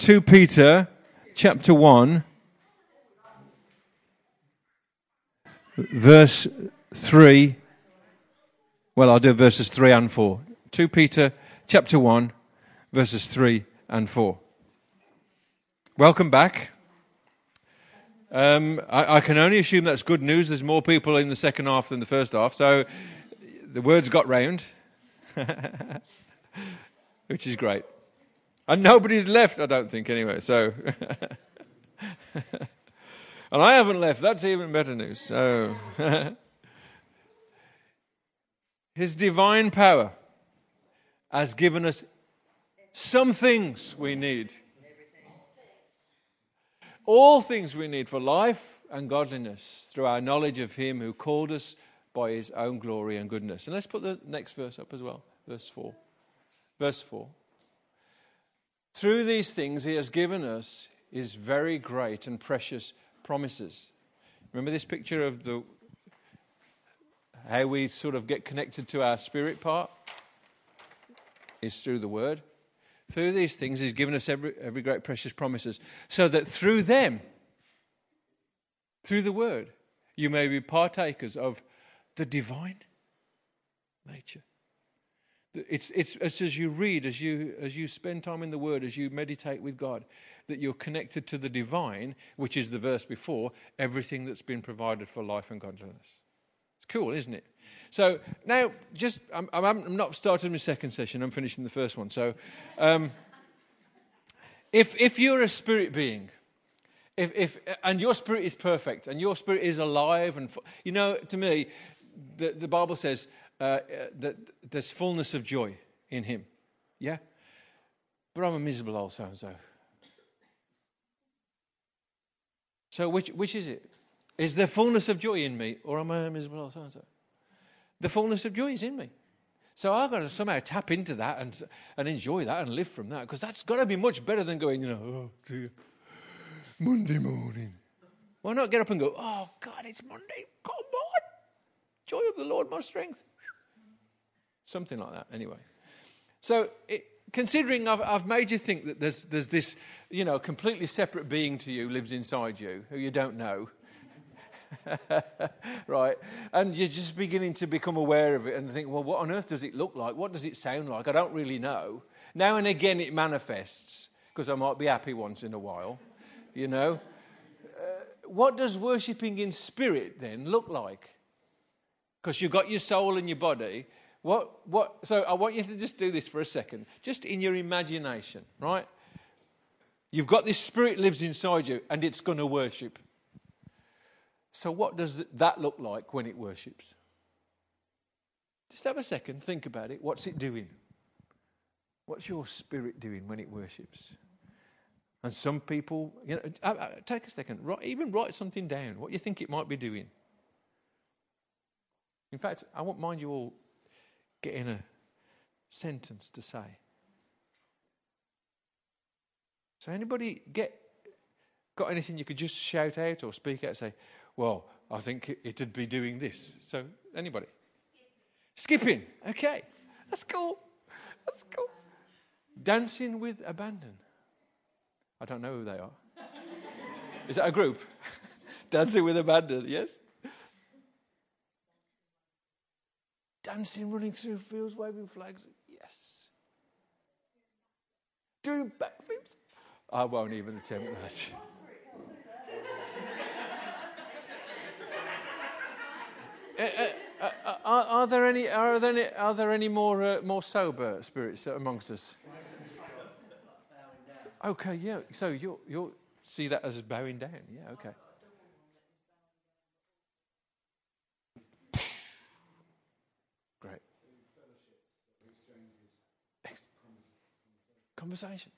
2 Peter chapter 1, verse 3. Well, I'll do verses 3 and 4. 2 Peter chapter 1, verses 3 and 4. Welcome back. I can only assume that's good news. There's more people in the second half than the first half, so the word's got round, which is great. And nobody's left, I don't think, anyway. So, and I haven't left. That's even better news. So, His divine power has given us some things we need. All things we need for life and godliness through our knowledge of him who called us by his own glory and goodness. And let's put the next verse up as well, verse 4. Verse 4. Through these things he has given us his very great and precious promises. Remember this picture of how we sort of get connected to our spirit part? It's through the word. Through these things, he's given us every great precious promises, so that through them, through the word, you may be partakers of the divine nature. It's as you read, as you spend time in the word, as you meditate with God, that you're connected to the divine, which is the verse before, everything that's been provided for life and godliness. It's cool, isn't it? So now, I'm not starting my second session. I'm finishing the first one. So, if you're a spirit being, if and your spirit is perfect and your spirit is alive and to me, the Bible says that there's fullness of joy in Him. Yeah, but I'm a miserable old so-and-so. So which is it? Is there fullness of joy in me, or am I a miserable old so-and-so? The fullness of joy is in me. So I've got to somehow tap into that and enjoy that and live from that, because that's got to be much better than going, oh, dear, Monday morning. Why not get up and go, oh, God, it's Monday. Come on. Joy of the Lord, my strength. Something like that, anyway. So considering I've made you think that there's this, completely separate being to you lives inside you, who you don't know, right, and you're just beginning to become aware of it and think, well, what on earth does it look like? What does it sound like? I don't really know. Now and again it manifests, because I might be happy once in a while, What does worshipping in spirit then look like? Because you've got your soul and your body. So I want you to just do this for a second, just in your imagination, right? You've got this spirit lives inside you and it's going to worship. So what does that look like when it worships? Just have a second, think about it. What's it doing? What's your spirit doing when it worships? And some people, take a second, write something down, what you think it might be doing. In fact, I won't mind you all getting a sentence to say. So anybody got anything you could just shout out or speak out and say, well, I think it'd be doing this. So, anybody? Skipping. Okay. That's cool. Dancing with abandon. I don't know who they are. Is that a group? Dancing with abandon, yes? Dancing, running through fields, waving flags. Yes. Doing backflips. I won't even attempt that. Are there any more sober spirits amongst us? Okay, yeah. So you'll see that as bowing down. Yeah, okay. Great. Conversation.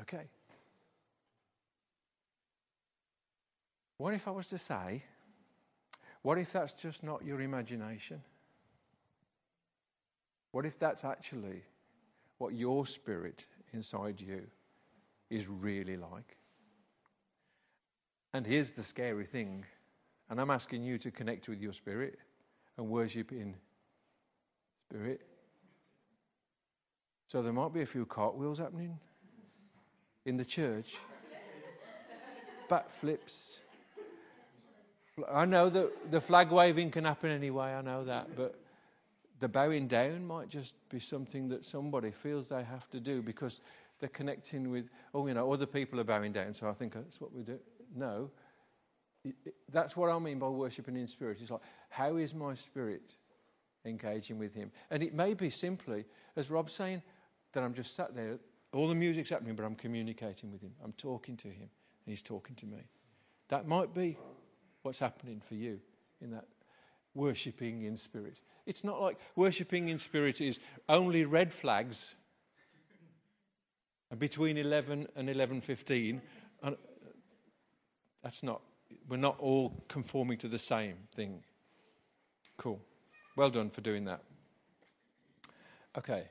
Okay. What if I was to say, what if that's just not your imagination? What if that's actually what your spirit inside you is really like? And here's the scary thing, and I'm asking you to connect with your spirit and worship in spirit. So there might be a few cartwheels happening in the church. Backflips. I know that the flag waving can happen anyway, I know that, but the bowing down might just be something that somebody feels they have to do because they're connecting with, oh, you know, other people are bowing down, so I think that's what we do. No, that's what I mean by worshipping in spirit. It's like, how is my spirit engaging with him? And it may be simply, as Rob's saying, that I'm just sat there, all the music's happening, but I'm communicating with him. I'm talking to him, and he's talking to me. That might be what's happening for you in that worshipping in spirit. It's not like worshipping in spirit is only red flags and between 11 and 11:15. That's not, we're not all conforming to the same thing. Cool. Well done for doing that. Okay.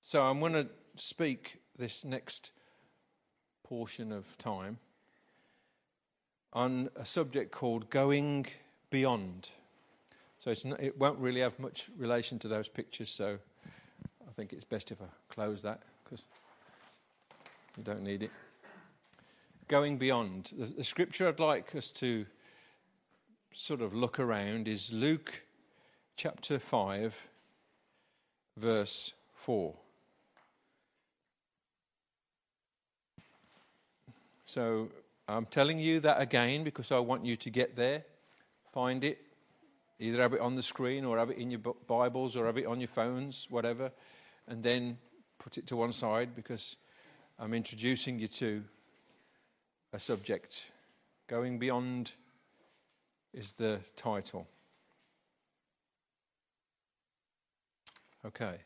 So I'm going to speak this next portion of time on a subject called going beyond. So it won't really have much relation to those pictures, so I think it's best if I close that because you don't need it. Going beyond. The scripture I'd like us to sort of look around is Luke chapter 5, verse 4. So I'm telling you that again because I want you to get there, find it, either have it on the screen or have it in your Bibles or have it on your phones, whatever, and then put it to one side because I'm introducing you to a subject. Going Beyond is the title. Okay.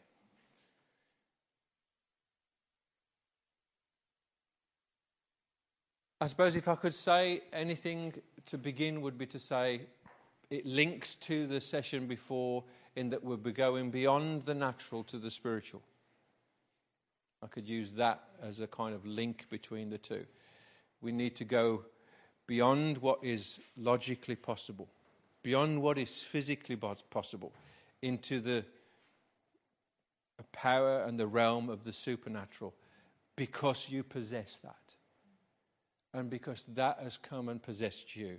I suppose if I could say anything to begin would be to say it links to the session before in that we'll be going beyond the natural to the spiritual. I could use that as a kind of link between the two. We need to go beyond what is logically possible, beyond what is physically possible, into the power and the realm of the supernatural because you possess that. And because that has come and possessed you.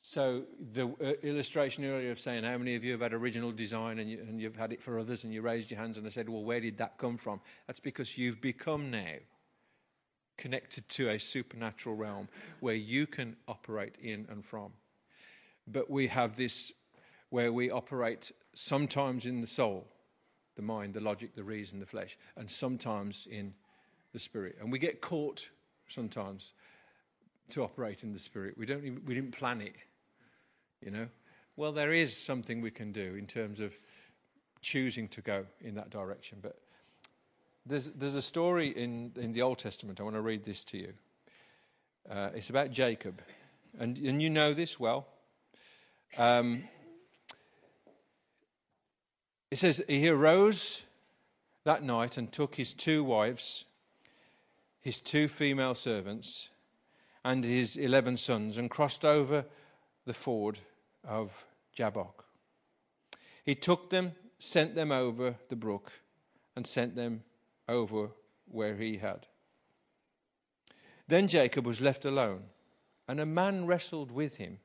So the illustration earlier of saying how many of you have had original design and you've had it for others and you raised your hands and I said, well, where did that come from? That's because you've become now connected to a supernatural realm where you can operate in and from. But we have this where we operate sometimes in the soul, the mind, the logic, the reason, the flesh, and sometimes in the spirit. And we get caught sometimes to operate in the spirit. We didn't plan it, you know. Well, there is something we can do in terms of choosing to go in that direction. But there's a story in the Old Testament. I want to read this to you. It's about Jacob, and you know this well. It says he arose that night and took his two wives, his two female servants, and his 11 sons, and crossed over the ford of Jabbok. He took them, sent them over the brook, and sent them over where he had. Then Jacob was left alone, and a man wrestled with him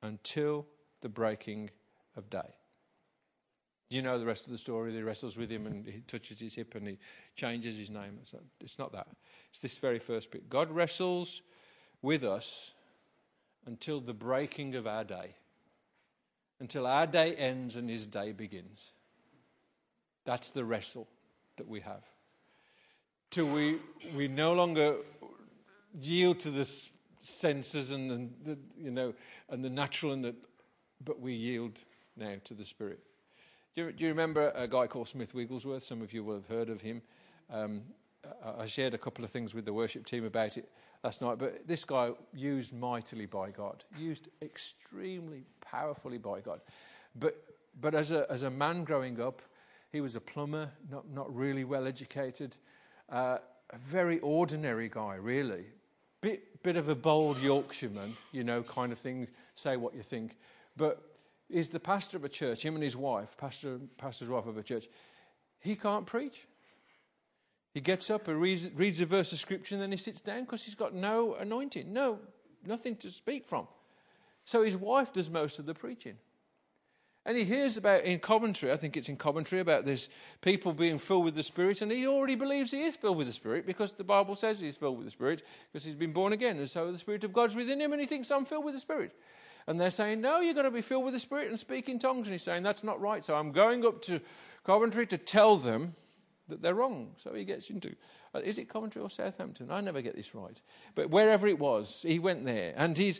until the breaking of day. You know the rest of the story. He wrestles with him and he touches his hip and he changes his name. It's not that. It's this very first bit. God wrestles with us until the breaking of our day. Until our day ends and his day begins. That's the wrestle that we have. Till we no longer yield to the senses and the you know and the natural and the, but we yield now to the spirit. Do you remember a guy called Smith Wigglesworth? Some of you will have heard of him. I shared a couple of things with the worship team about it last night, but this guy used mightily by God, used extremely powerfully by God. But as a man growing up, he was a plumber, not really well educated, a very ordinary guy, really. Bit of a bold Yorkshireman, you know, kind of thing, say what you think. But is the pastor of a church, him and his wife, pastor's wife of a church, he can't preach. He gets up, he reads a verse of scripture, and then he sits down because he's got no anointing, nothing to speak from. So his wife does most of the preaching. And he hears about, in Coventry, I think it's in Coventry, about this people being filled with the Spirit, and he already believes he is filled with the Spirit because the Bible says he is filled with the Spirit because he's been born again, and so the Spirit of God's within him, and he thinks, I'm filled with the Spirit. And they're saying, no, you've got to be filled with the Spirit and speak in tongues. And he's saying, that's not right. So I'm going up to Coventry to tell them that they're wrong. So he gets into, is it Coventry or Southampton? I never get this right. But wherever it was, he went there. And he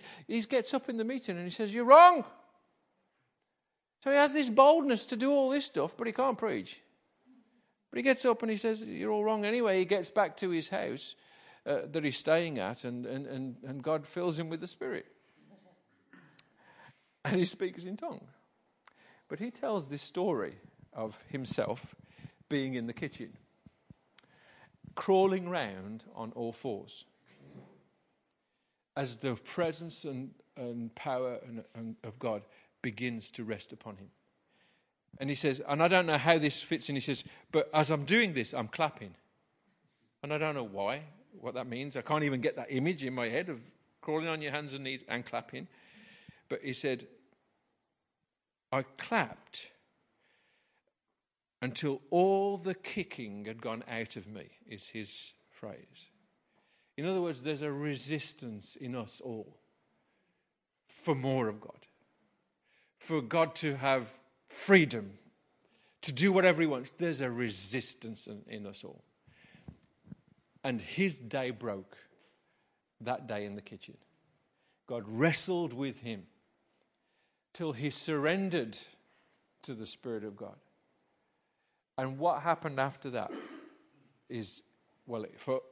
gets up in the meeting and he says, you're wrong. So he has this boldness to do all this stuff, but he can't preach. But he gets up and he says, you're all wrong anyway. He gets back to his house that he's staying at, and God fills him with the Spirit. And he speaks in tongues. But he tells this story of himself being in the kitchen, crawling round on all fours, as the presence and power and of God begins to rest upon him. And he says, and I don't know how this fits in, he says, but as I'm doing this, I'm clapping. And I don't know why, what that means. I can't even get that image in my head of crawling on your hands and knees and clapping. But he said, I clapped until all the kicking had gone out of me, is his phrase. In other words, there's a resistance in us all for more of God, for God to have freedom, to do whatever he wants. There's a resistance in us all. And his day broke that day in the kitchen. God wrestled with him till he surrendered to the Spirit of God. And what happened after that is, well,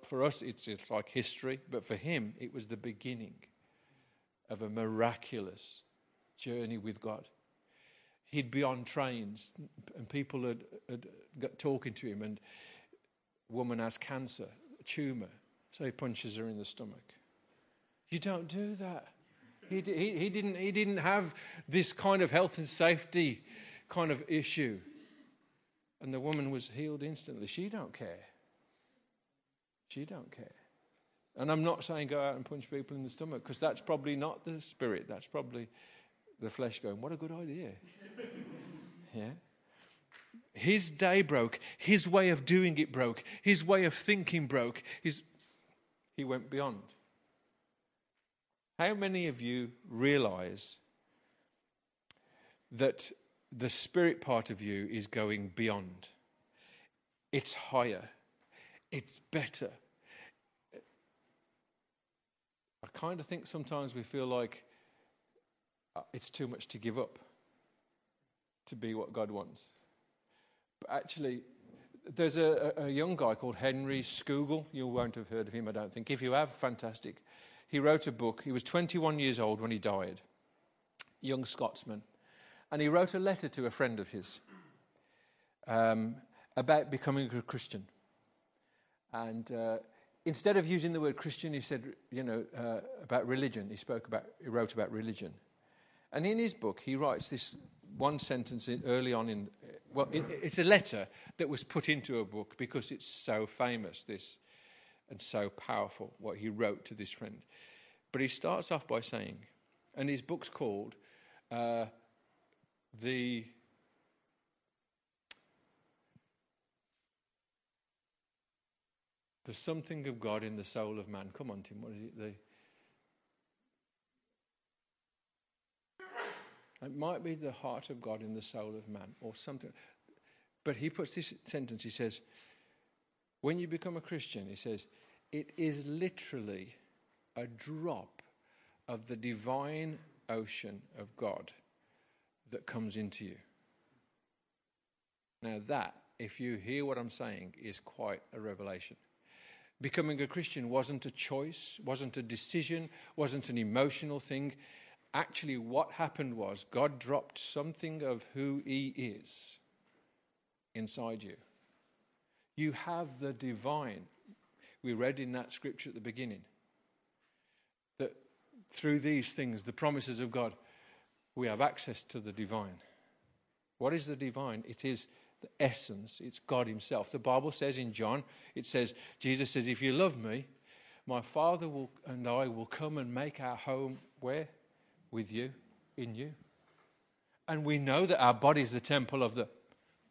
for us it's like history, but for him it was the beginning of a miraculous journey with God. He'd be on trains and people had got talking to him, and a woman has cancer, a tumour, so he punches her in the stomach. You don't do that. He didn't have this kind of health and safety kind of issue. And the woman was healed instantly. She don't care. And I'm not saying go out and punch people in the stomach, because that's probably not the Spirit. That's probably the flesh going, what a good idea. Yeah. His day broke. His way of doing it broke. His way of thinking broke. He went beyond. How many of you realize that the spirit part of you is going beyond? It's higher. It's better. I kind of think sometimes we feel like it's too much to give up to be what God wants. But actually, there's a young guy called Henry Scougal. You won't have heard of him, I don't think. If you have, fantastic. He wrote a book. He was 21 years old when he died, young Scotsman. And he wrote a letter to a friend of his about becoming a Christian. And instead of using the word Christian, he said, about religion. He wrote about religion. And in his book, he writes this one sentence it's a letter that was put into a book because it's so famous, this, and so powerful, what he wrote to this friend. But he starts off by saying, and his book's called The Something of God in the Soul of Man. Come on, Tim, what is it? It might be the heart of God in the soul of man or something. But he puts this sentence, he says, when you become a Christian, he says, it is literally a drop of the divine ocean of God that comes into you. Now that, if you hear what I'm saying, is quite a revelation. Becoming a Christian wasn't a choice, wasn't a decision, wasn't an emotional thing. Actually, what happened was God dropped something of who he is inside you. You have the divine. We read in that scripture at the beginning that through these things, the promises of God, we have access to the divine. What is the divine? It is the essence. It's God himself. The Bible says in John, it says, Jesus says, if you love me, my Father and I will come and make our home where? With you, in you. And we know that our body is the temple of the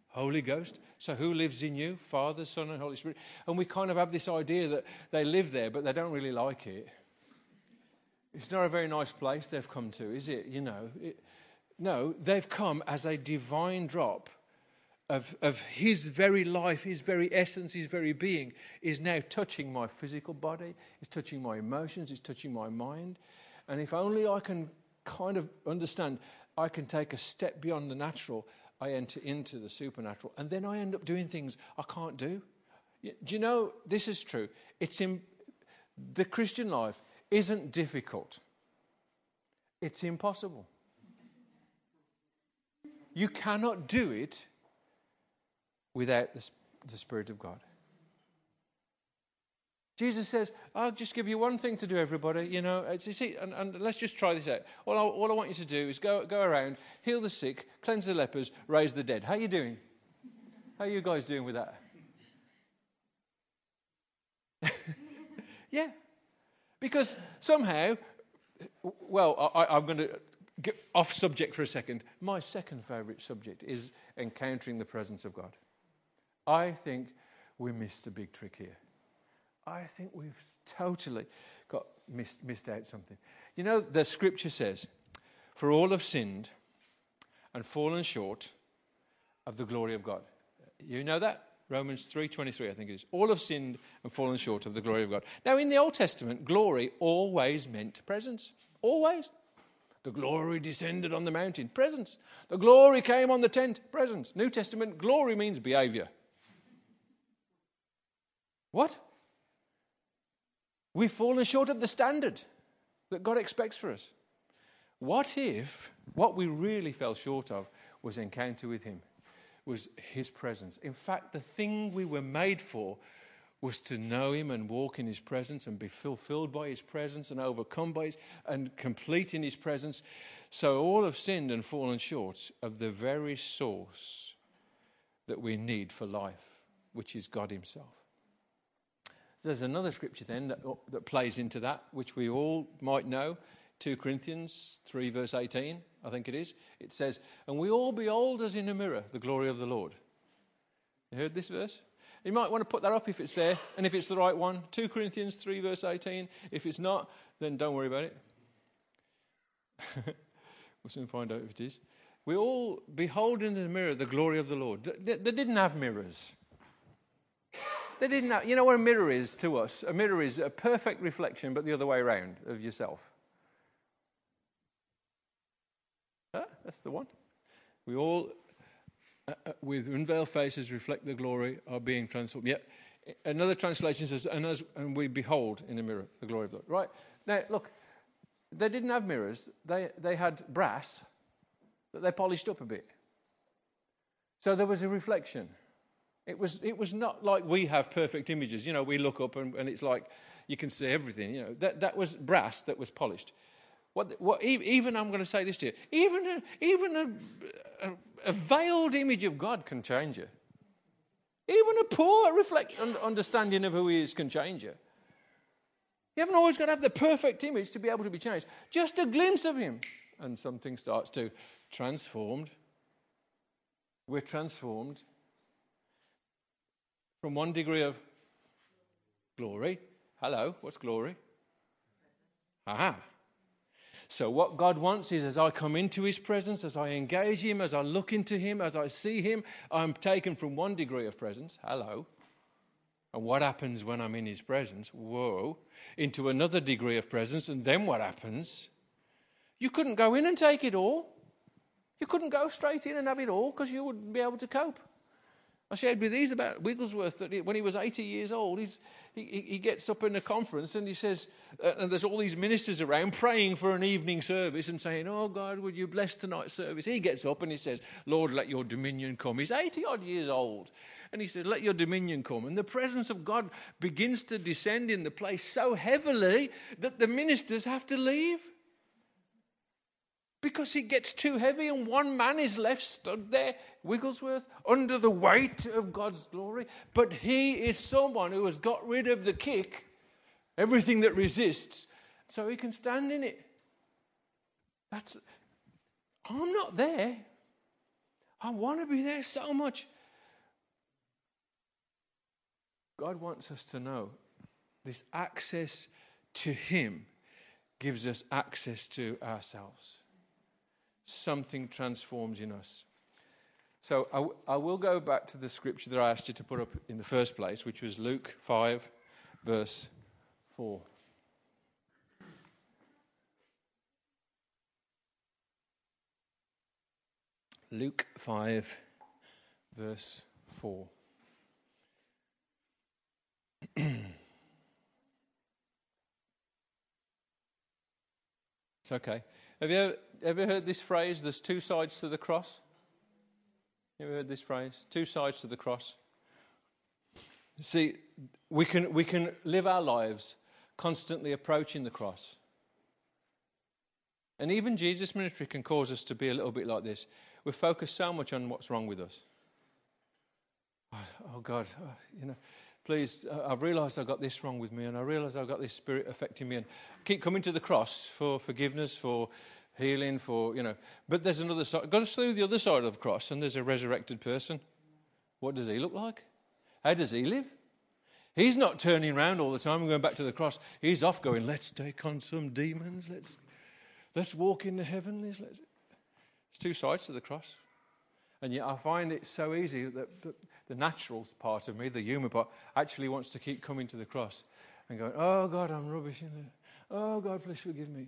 Holy Ghost. So who lives in you? Father, Son, and Holy Spirit. And we kind of have this idea that they live there, but they don't really like it. It's not a very nice place they've come to, is it? You know, no, they've come as a divine drop of his very life, his very essence, his very being is now touching my physical body, it's touching my emotions, it's touching my mind. And if only I can kind of understand, I can take a step beyond the natural, I enter into the supernatural. And then I end up doing things I can't do. Do you know, this is true. It's in the Christian life isn't difficult. It's impossible. You cannot do it without the Spirit of God. Jesus says, I'll just give you one thing to do, everybody. You know, and let's just try this out. All I want you to do is go around, heal the sick, cleanse the lepers, raise the dead. How you doing? How are you guys doing with that? Yeah. Because somehow, well, I'm going to get off subject for a second. My second favourite subject is encountering the presence of God. I think we missed the big trick here. I think we've totally got missed out something. You know, the scripture says, for all have sinned and fallen short of the glory of God. You know that? Romans 3:23, I think it is. All have sinned and fallen short of the glory of God. Now, in the Old Testament, glory always meant presence. Always. The glory descended on the mountain. Presence. The glory came on the tent. Presence. New Testament, glory means behavior. What? We've fallen short of the standard that God expects for us. What if what we really fell short of was encounter with him? Was his presence. In fact, the thing we were made for was to know him and walk in his presence and be fulfilled by his presence and overcome by his and complete in his presence. So all have sinned and fallen short of the very source that we need for life, which is God himself. There's another scripture then that plays into that, which we all might know. 2 Corinthians 3 verse 18, I think it is. It says, and we all behold as in a mirror the glory of the Lord. You heard this verse? You might want to put that up if it's there, and if it's the right one. 2 Corinthians 3 verse 18. If it's not, then don't worry about it. We'll soon find out if it is. We all behold in the mirror the glory of the Lord. They didn't have mirrors. They didn't have, you know what a mirror is to us? A mirror is a perfect reflection, but the other way around, of yourself. That's the one. We all, with unveiled faces, reflect the glory of being transformed. Yet another translation says, and we behold in a mirror the glory of God. Right? Now, look, they didn't have mirrors. They had brass that they polished up a bit. So there was a reflection. It was not like we have perfect images. You know, we look up and it's like you can see everything. You know, that was brass that was polished. Even I'm going to say this to you. Even a veiled image of God can change you. Even a poor understanding of who he is can change you. You haven't always got to have the perfect image to be able to be changed. Just a glimpse of him, and something starts to transformed. We're transformed from one degree of glory. Hello, what's glory? Aha. So what God wants is as I come into his presence, as I engage him, as I look into him, as I see him, I'm taken from one degree of presence, hello, and what happens when I'm in his presence, whoa, into another degree of presence, and then what happens? You couldn't go in and take it all. You couldn't go straight in and have it all because you wouldn't be able to cope. I shared with these about Wigglesworth that when he was 80 years old, he gets up in a conference and he says, and there's all these ministers around praying for an evening service and saying, oh God, would you bless tonight's service? He gets up and he says, Lord, let your dominion come. He's 80 odd years old. And he says, let your dominion come. And the presence of God begins to descend in the place so heavily that the ministers have to leave. because it gets too heavy and one man is left stood there, Wigglesworth, under the weight of God's glory. But he is someone who has got rid of the kick, everything that resists, so he can stand in it. I'm not there. I want to be there so much. God wants us to know this access to him gives us access to ourselves. Something transforms in us. So I will go back to the scripture that I asked you to put up in the first place, which was Luke 5, verse 4. Luke 5, verse 4. It's okay. Have you heard this phrase, there's two sides to the cross? You ever heard this phrase? Two sides to the cross. See, we can live our lives constantly approaching the cross. And even Jesus' ministry can cause us to be a little bit like this. We're focused so much on what's wrong with us. Oh God, please, I've realised I've got this wrong with me, and I realise I've got this spirit affecting me, and I keep coming to the cross for forgiveness, for healing, for. But there's another side. Goes through the other side of the cross, and there's a resurrected person. What does he look like? How does he live? He's not turning around all the time and going back to the cross. He's off going, let's take on some demons. Let's walk in the heavenlies. It's two sides to the cross. And yet I find it so easy that the natural part of me, the human part, actually wants to keep coming to the cross and going, oh, God, I'm rubbish in there. Oh, God, please forgive me.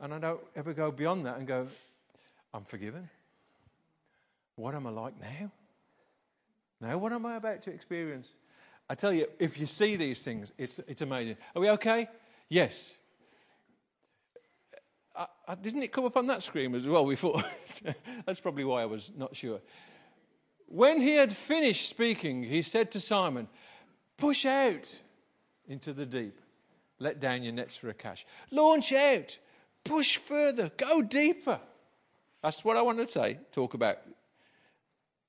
And I don't ever go beyond that and go, I'm forgiven. What am I like now? Now what am I about to experience? I tell you, if you see these things, it's amazing. Are we okay? Yes. Didn't it come up on that screen as well before? That's probably why I was not sure. When he had finished speaking, he said to Simon, push out into the deep. Let down your nets for a catch. Launch out. Push further. Go deeper. That's what I want to say, talk about.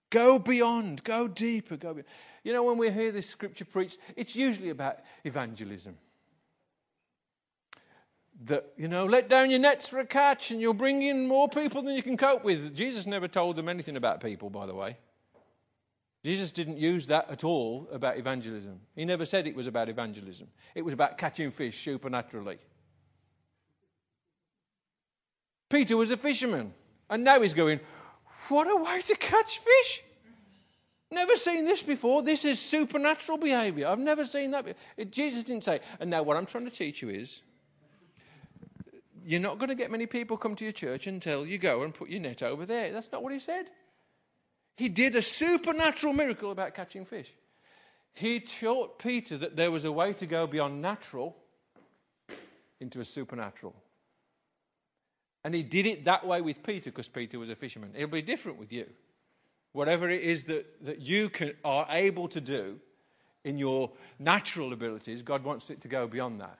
Go beyond. Go deeper. Go beyond. When we hear this scripture preached, it's usually about evangelism. That, let down your nets for a catch and you'll bring in more people than you can cope with. Jesus never told them anything about people, by the way. Jesus didn't use that at all about evangelism. He never said it was about evangelism. It was about catching fish supernaturally. Peter was a fisherman, and now he's going, what a way to catch fish. Never seen this before. This is supernatural behaviour. I've never seen that before. Jesus didn't say, and now what I'm trying to teach you is, you're not going to get many people come to your church until you go and put your net over there. That's not what he said. He did a supernatural miracle about catching fish. He taught Peter that there was a way to go beyond natural into a supernatural. And he did it that way with Peter because Peter was a fisherman. It'll be different with you. Whatever it is that you are able to do in your natural abilities, God wants it to go beyond that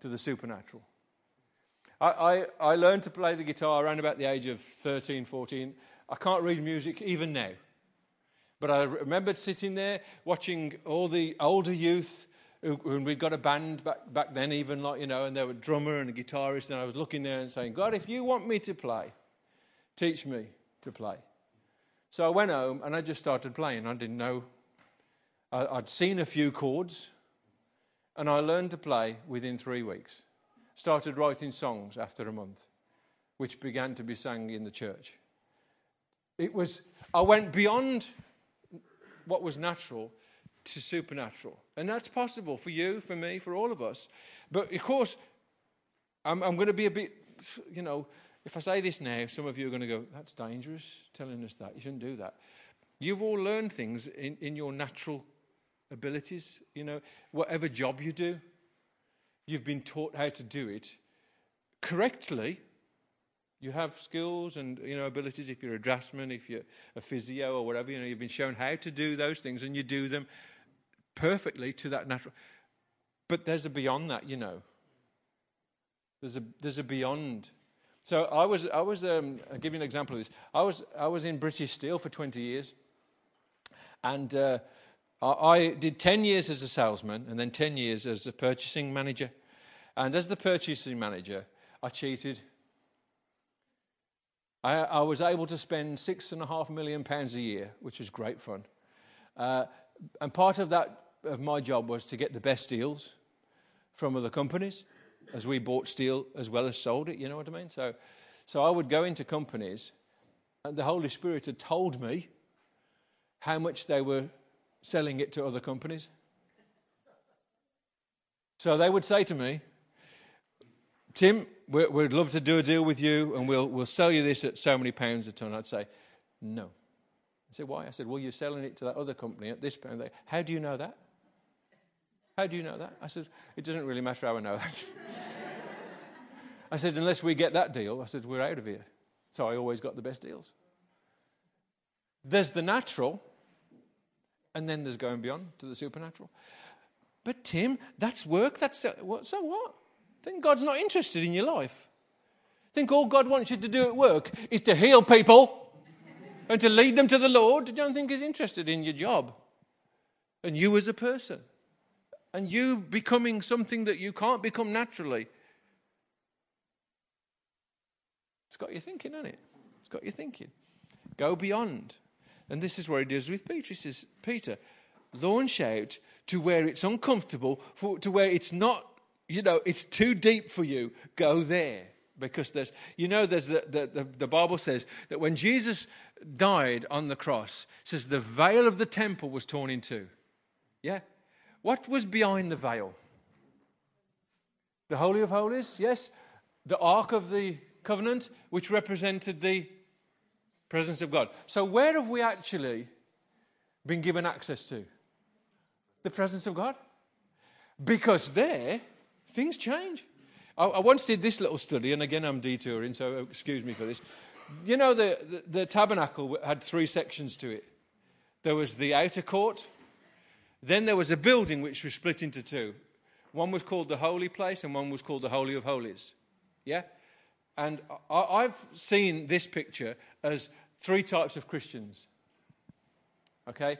to the supernatural. I learned to play the guitar around about the age of 13, 14. I can't read music even now. But I remembered sitting there watching all the older youth, when we got a band back then even, and there were a drummer and a guitarist, and I was looking there and saying, God, if you want me to play, teach me to play. So I went home and I just started playing. I didn't know. I'd seen a few chords, and I learned to play within 3 weeks. Started writing songs after a month, which began to be sung in the church. I went beyond what was natural to supernatural. And that's possible for you, for me, for all of us. But of course, I'm going to be a bit, if I say this now, some of you are going to go, that's dangerous, telling us that. You shouldn't do that. You've all learned things in your natural abilities, whatever job you do. You've been taught how to do it correctly. You have skills and abilities. If you're a draftsman, if you're a physio or whatever, you've been shown how to do those things, and you do them perfectly to that natural. But there's a beyond that. There's a beyond. So I was I'll give you an example of this. I was in British Steel for 20 years, and I did 10 years as a salesman and then 10 years as a purchasing manager. And as the purchasing manager, I cheated. I was able to spend £6.5 million a year, which was great fun. And part of that, of my job, was to get the best deals from other companies, as we bought steel as well as sold it, you know what I mean? So I would go into companies, and the Holy Spirit had told me how much they were selling it to other companies. So they would say to me, Tim, we'd love to do a deal with you, and we'll sell you this at so many pounds a ton. I'd say, no. I said, why? I said, well, you're selling it to that other company at this pound. How do you know that? How do you know that? I said, it doesn't really matter how I know that. I said, unless we get that deal, I said, we're out of here. So I always got the best deals. There's the natural, and then there's going beyond to the supernatural. But Tim, that's work. So what? Think God's not interested in your life. Think all God wants you to do at work is to heal people and to lead them to the Lord. I don't think He's interested in your job and you as a person and you becoming something that you can't become naturally. It's got you thinking, hasn't it? It's got you thinking. Go beyond. And this is where He deals with Peter. He says, Peter, launch out to where it's uncomfortable, to where it's not, you know, it's too deep for you. Go there. Because there's, you know, there's the Bible says that when Jesus died on the cross, it says the veil of the temple was torn in two. Yeah? What was behind the veil? The Holy of Holies, yes. The Ark of the Covenant, which represented the presence of God. So where have we actually been given access to? The presence of God. Because there, things change. I once did this little study, and again I'm detouring, so excuse me for this. You know, the tabernacle had three sections to it. There was the outer court. Then there was a building which was split into two. One was called the Holy Place, and one was called the Holy of Holies. Yeah? And I've seen this picture as three types of Christians. Okay?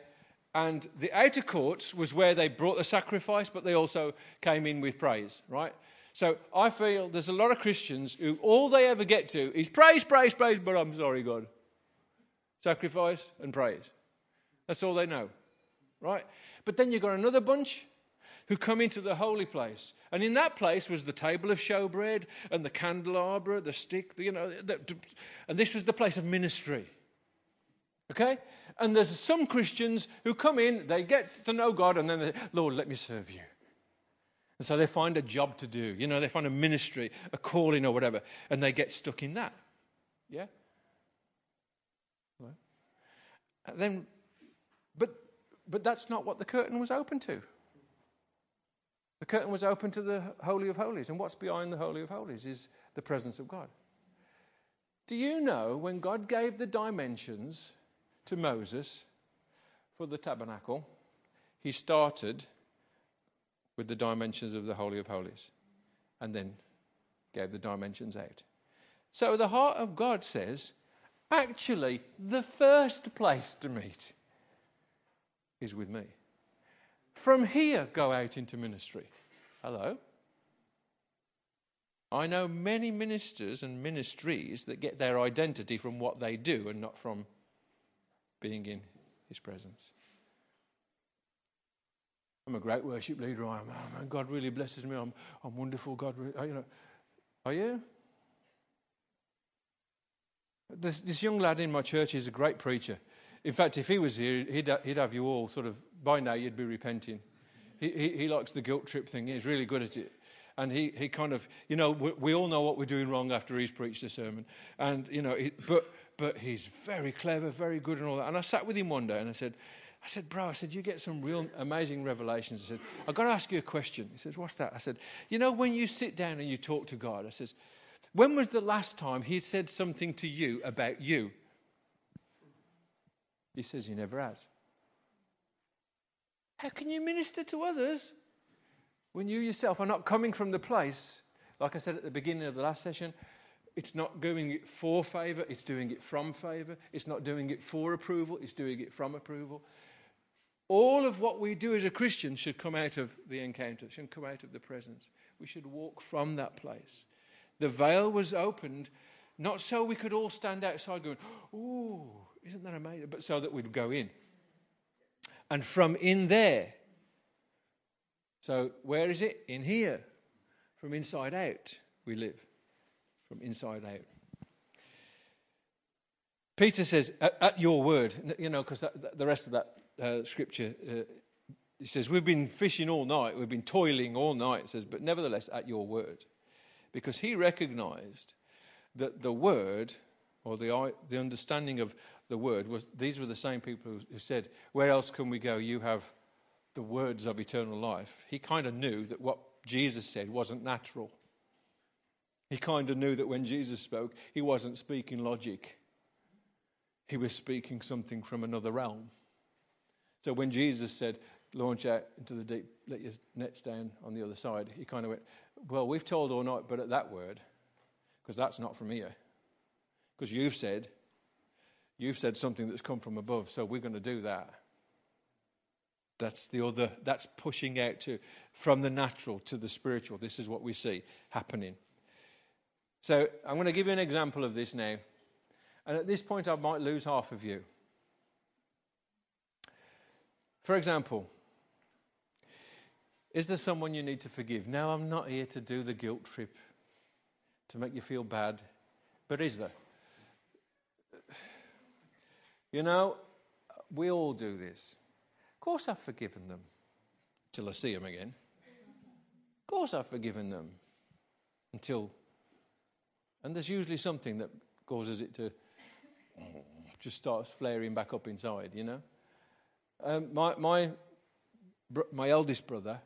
And the outer courts was where they brought the sacrifice, but they also came in with praise, right? So I feel there's a lot of Christians who all they ever get to is praise, praise, praise, but I'm sorry, God. Sacrifice and praise. That's all they know, right? But then you've got another bunch who come into the holy place. And in that place was the table of showbread and the candelabra, the stick, you know, and this was the place of ministry. Okay? And there's some Christians who come in, they get to know God, and then they say, Lord, let me serve you. And so they find a job to do. You know, they find a ministry, a calling or whatever, and they get stuck in that. Yeah? Right. And then, but that's not what the curtain was open to. The curtain was open to the Holy of Holies, and what's behind the Holy of Holies is the presence of God. Do you know when God gave the dimensions to Moses for the tabernacle, he started with the dimensions of the Holy of Holies and then gave the dimensions out. So the heart of God says, actually, the first place to meet is with me. From here, go out into ministry. Hello? I know many ministers and ministries that get their identity from what they do and not from being in His presence. I'm a great worship leader. I am. Oh man, God really blesses me. I'm wonderful. God, you know, are you? This young lad in my church is a great preacher. In fact, if he was here, he'd have you all sort of, by now you'd be repenting. He likes the guilt trip thing. He's really good at it. And he kind of, you know, we all know what we're doing wrong after he's preached a sermon. And, you know, but he's very clever, very good and all that. And I sat with him one day and I said, bro, I said, you get some real amazing revelations. I said, I've got to ask you a question. He says, what's that? I said, you know, when you sit down and you talk to God, I says, when was the last time He said something to you about you? He says He never has. How can you minister to others when you yourself are not coming from the place, like I said at the beginning of the last session, It's not doing it for favour, it's doing it from favour. It's not doing it for approval, it's doing it from approval. All of what we do as a Christian should come out of the encounter, shouldn't come out of the presence. We should walk from that place. The veil was opened, not so we could all stand outside going, ooh, isn't that amazing? But so that we'd go in. And from in there, so where is it? In here. From inside out, we live. From inside out. Peter says, at your word, you know, because the rest of that scripture, he says, we've been fishing all night, we've been toiling all night, says, but nevertheless, at your word. Because he recognized that the word, or the understanding of the word, was these were the same people who said, where else can we go? You have the words of eternal life. He kind of knew that what Jesus said wasn't natural. He kind of knew that when Jesus spoke, he wasn't speaking logic. He was speaking something from another realm. So when Jesus said, launch out into the deep, let your nets down on the other side, he kind of went, well, we've told all night, but at that word, because that's not from here. Because you've said something that's come from above, so we're going to do that. That's pushing out from the natural to the spiritual. This is what we see happening. So I'm going to give you an example of this now. And at this point, I might lose half of you. For example, is there someone you need to forgive? Now, I'm not here to do the guilt trip, to make you feel bad. But is there? You know, we all do this. Of course I've forgiven them. Till I see them again. Of course I've forgiven them. And there's usually something that causes it to just starts flaring back up inside, you know. My eldest brother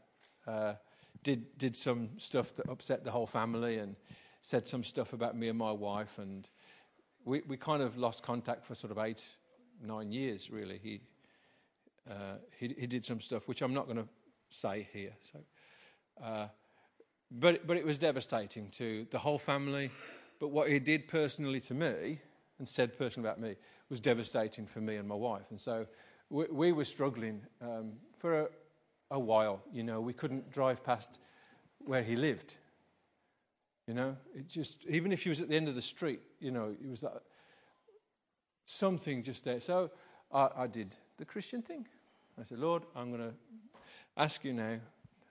did some stuff that upset the whole family and said some stuff about me and my wife, and we kind of lost contact for sort of 8-9 years, really. He did some stuff which I'm not going to say here. So, but it was devastating to the whole family. But what he did personally to me and said personally about me was devastating for me and my wife. And so we were struggling for a while. You know, we couldn't drive past where he lived. You know, it just, even if he was at the end of the street, you know, it was like something just there. So I did the Christian thing. I said, Lord, I'm going to ask you now,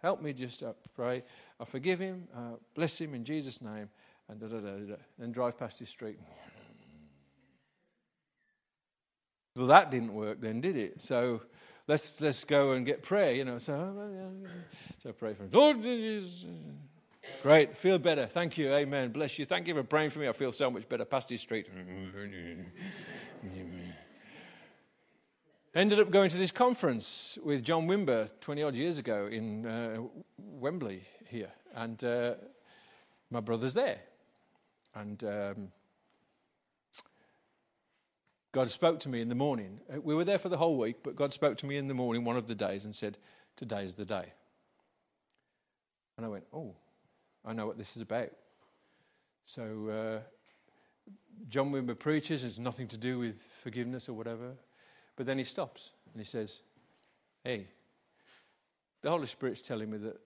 help me just pray. I forgive him, bless him in Jesus' name, and and drive past his street. Well, that didn't work then, did it? So let's go and get prayer, you know. So pray for him. Lord, great, feel better. Thank you, amen. Bless you. Thank you for praying for me. I feel so much better. Past his street. Ended up going to this conference with John Wimber 20-odd years ago in Wembley here. And my brother's there. And God spoke to me in the morning. We were there for the whole week, but God spoke to me in the morning, one of the days, and said, today's the day. And I went, oh, I know what this is about. So John Wimber preaches. It's nothing to do with forgiveness or whatever. But then he stops and he says, hey, the Holy Spirit's telling me that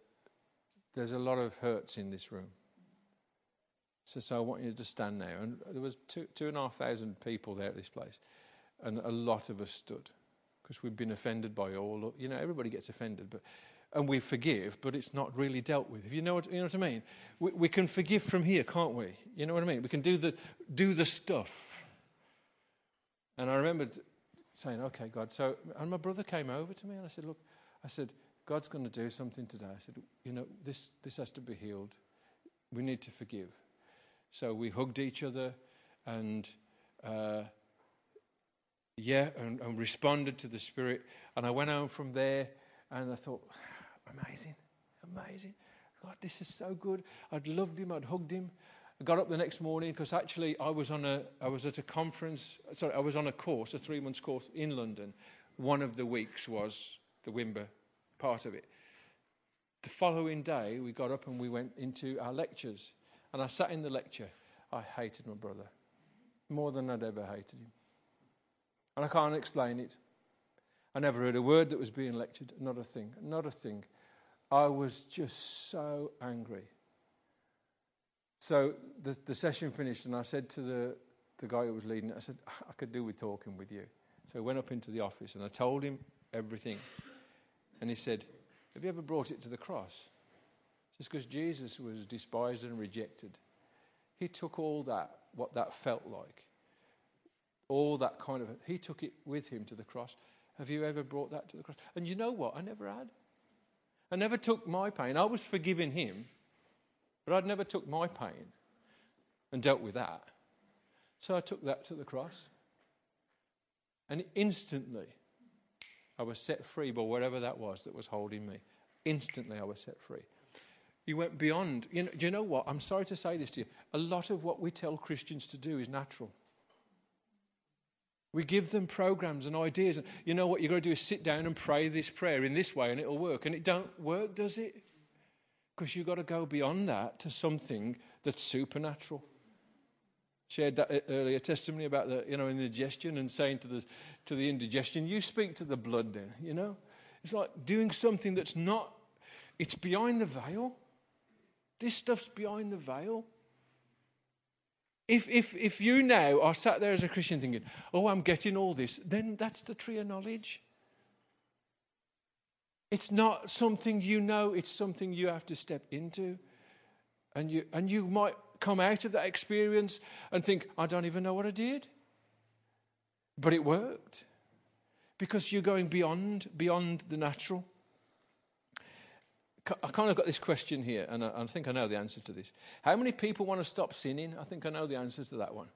there's a lot of hurts in this room. So I want you to stand now. And there was 2,500 people there at this place. And a lot of us stood because we've been offended by all. You know, everybody gets offended. And we forgive, but it's not really dealt with. If you know what I mean? We can forgive from here, can't we? You know what I mean? We can do the stuff. And I remember saying, okay, God. So, and my brother came over to me and I said, look, I said, God's going to do something today. I said, you know, this has to be healed. We need to forgive. So we hugged each other and, and responded to the Spirit. And I went home from there and I thought, amazing. God, this is so good. I'd loved him. I'd hugged him. I got up the next morning because actually I was on a course, a 3-month course in London. One of the weeks was the Wimber part of it. The following day we got up and we went into our lectures, and I sat in the lecture I hated my brother more than I'd ever hated him. And I can't explain it. I never heard a word that was being lectured, not a thing, not a thing. I was just so angry. So the session finished and I said to the guy who was leading, I said, I could do with talking with you. So I went up into the office and I told him everything. And he said, have you ever brought it to the cross? Just because Jesus was despised and rejected. He took all that, what that felt like, all that kind of, he took it with him to the cross. Have you ever brought that to the cross? And you know what? I never had. I never took my pain. I was forgiving him, but I'd never took my pain and dealt with that. So I took that to the cross. And instantly, I was set free by whatever that was holding me. Instantly, I was set free. You went beyond. Do you know what? I'm sorry to say this to you. A lot of what we tell Christians to do is natural. We give them programs and ideas. You know what you've got to do is sit down and pray this prayer in this way and it'll work. And it don't work, does it? Because you've got to go beyond that to something that's supernatural. Shared that earlier testimony about the, indigestion and saying to the indigestion, you speak to the blood then, It's like doing something that's not, it's behind the veil. This stuff's behind the veil. If you now are sat there as a Christian thinking, oh, I'm getting all this, then that's the tree of knowledge. It's not something it's something you have to step into. And you might come out of that experience and think, I don't even know what I did. But it worked. Because you're going beyond the natural. I kind of got this question here, and I think I know the answer to this. How many people want to stop sinning? I think I know the answer to that one.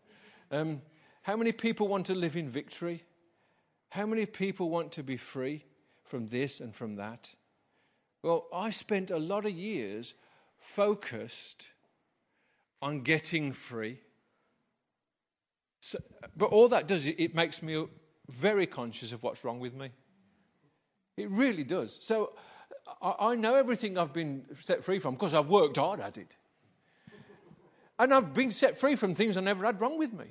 How many people want to live in victory? How many people want to be free from this and from that? Well, I spent a lot of years focused on getting free. So, but all that does, it makes me very conscious of what's wrong with me. It really does. So I know everything I've been set free from because I've worked hard at it. And I've been set free from things I never had wrong with me.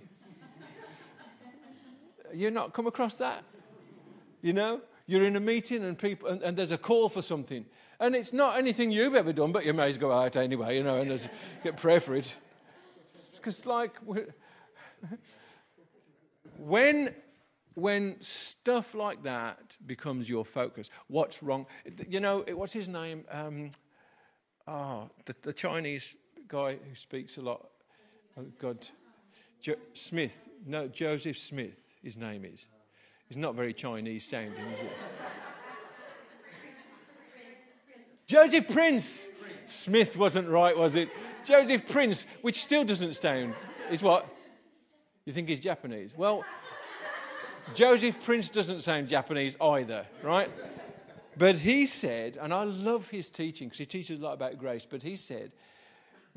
You've not come across that? You're in a meeting and people, and there's a call for something. And it's not anything you've ever done, but you may as well go out anyway, and just get prayer for it. Because when stuff like that becomes your focus, what's wrong? What's his name? The Chinese guy who speaks a lot. Oh, God. Smith. No, Joseph Smith, his name is. He's not very Chinese sounding, is it? Joseph Prince. Smith wasn't right, was it? Joseph Prince, which still doesn't sound. Is what? You think he's Japanese? Well, Joseph Prince doesn't sound Japanese either, right? But he said, and I love his teaching because he teaches a lot about grace, but he said,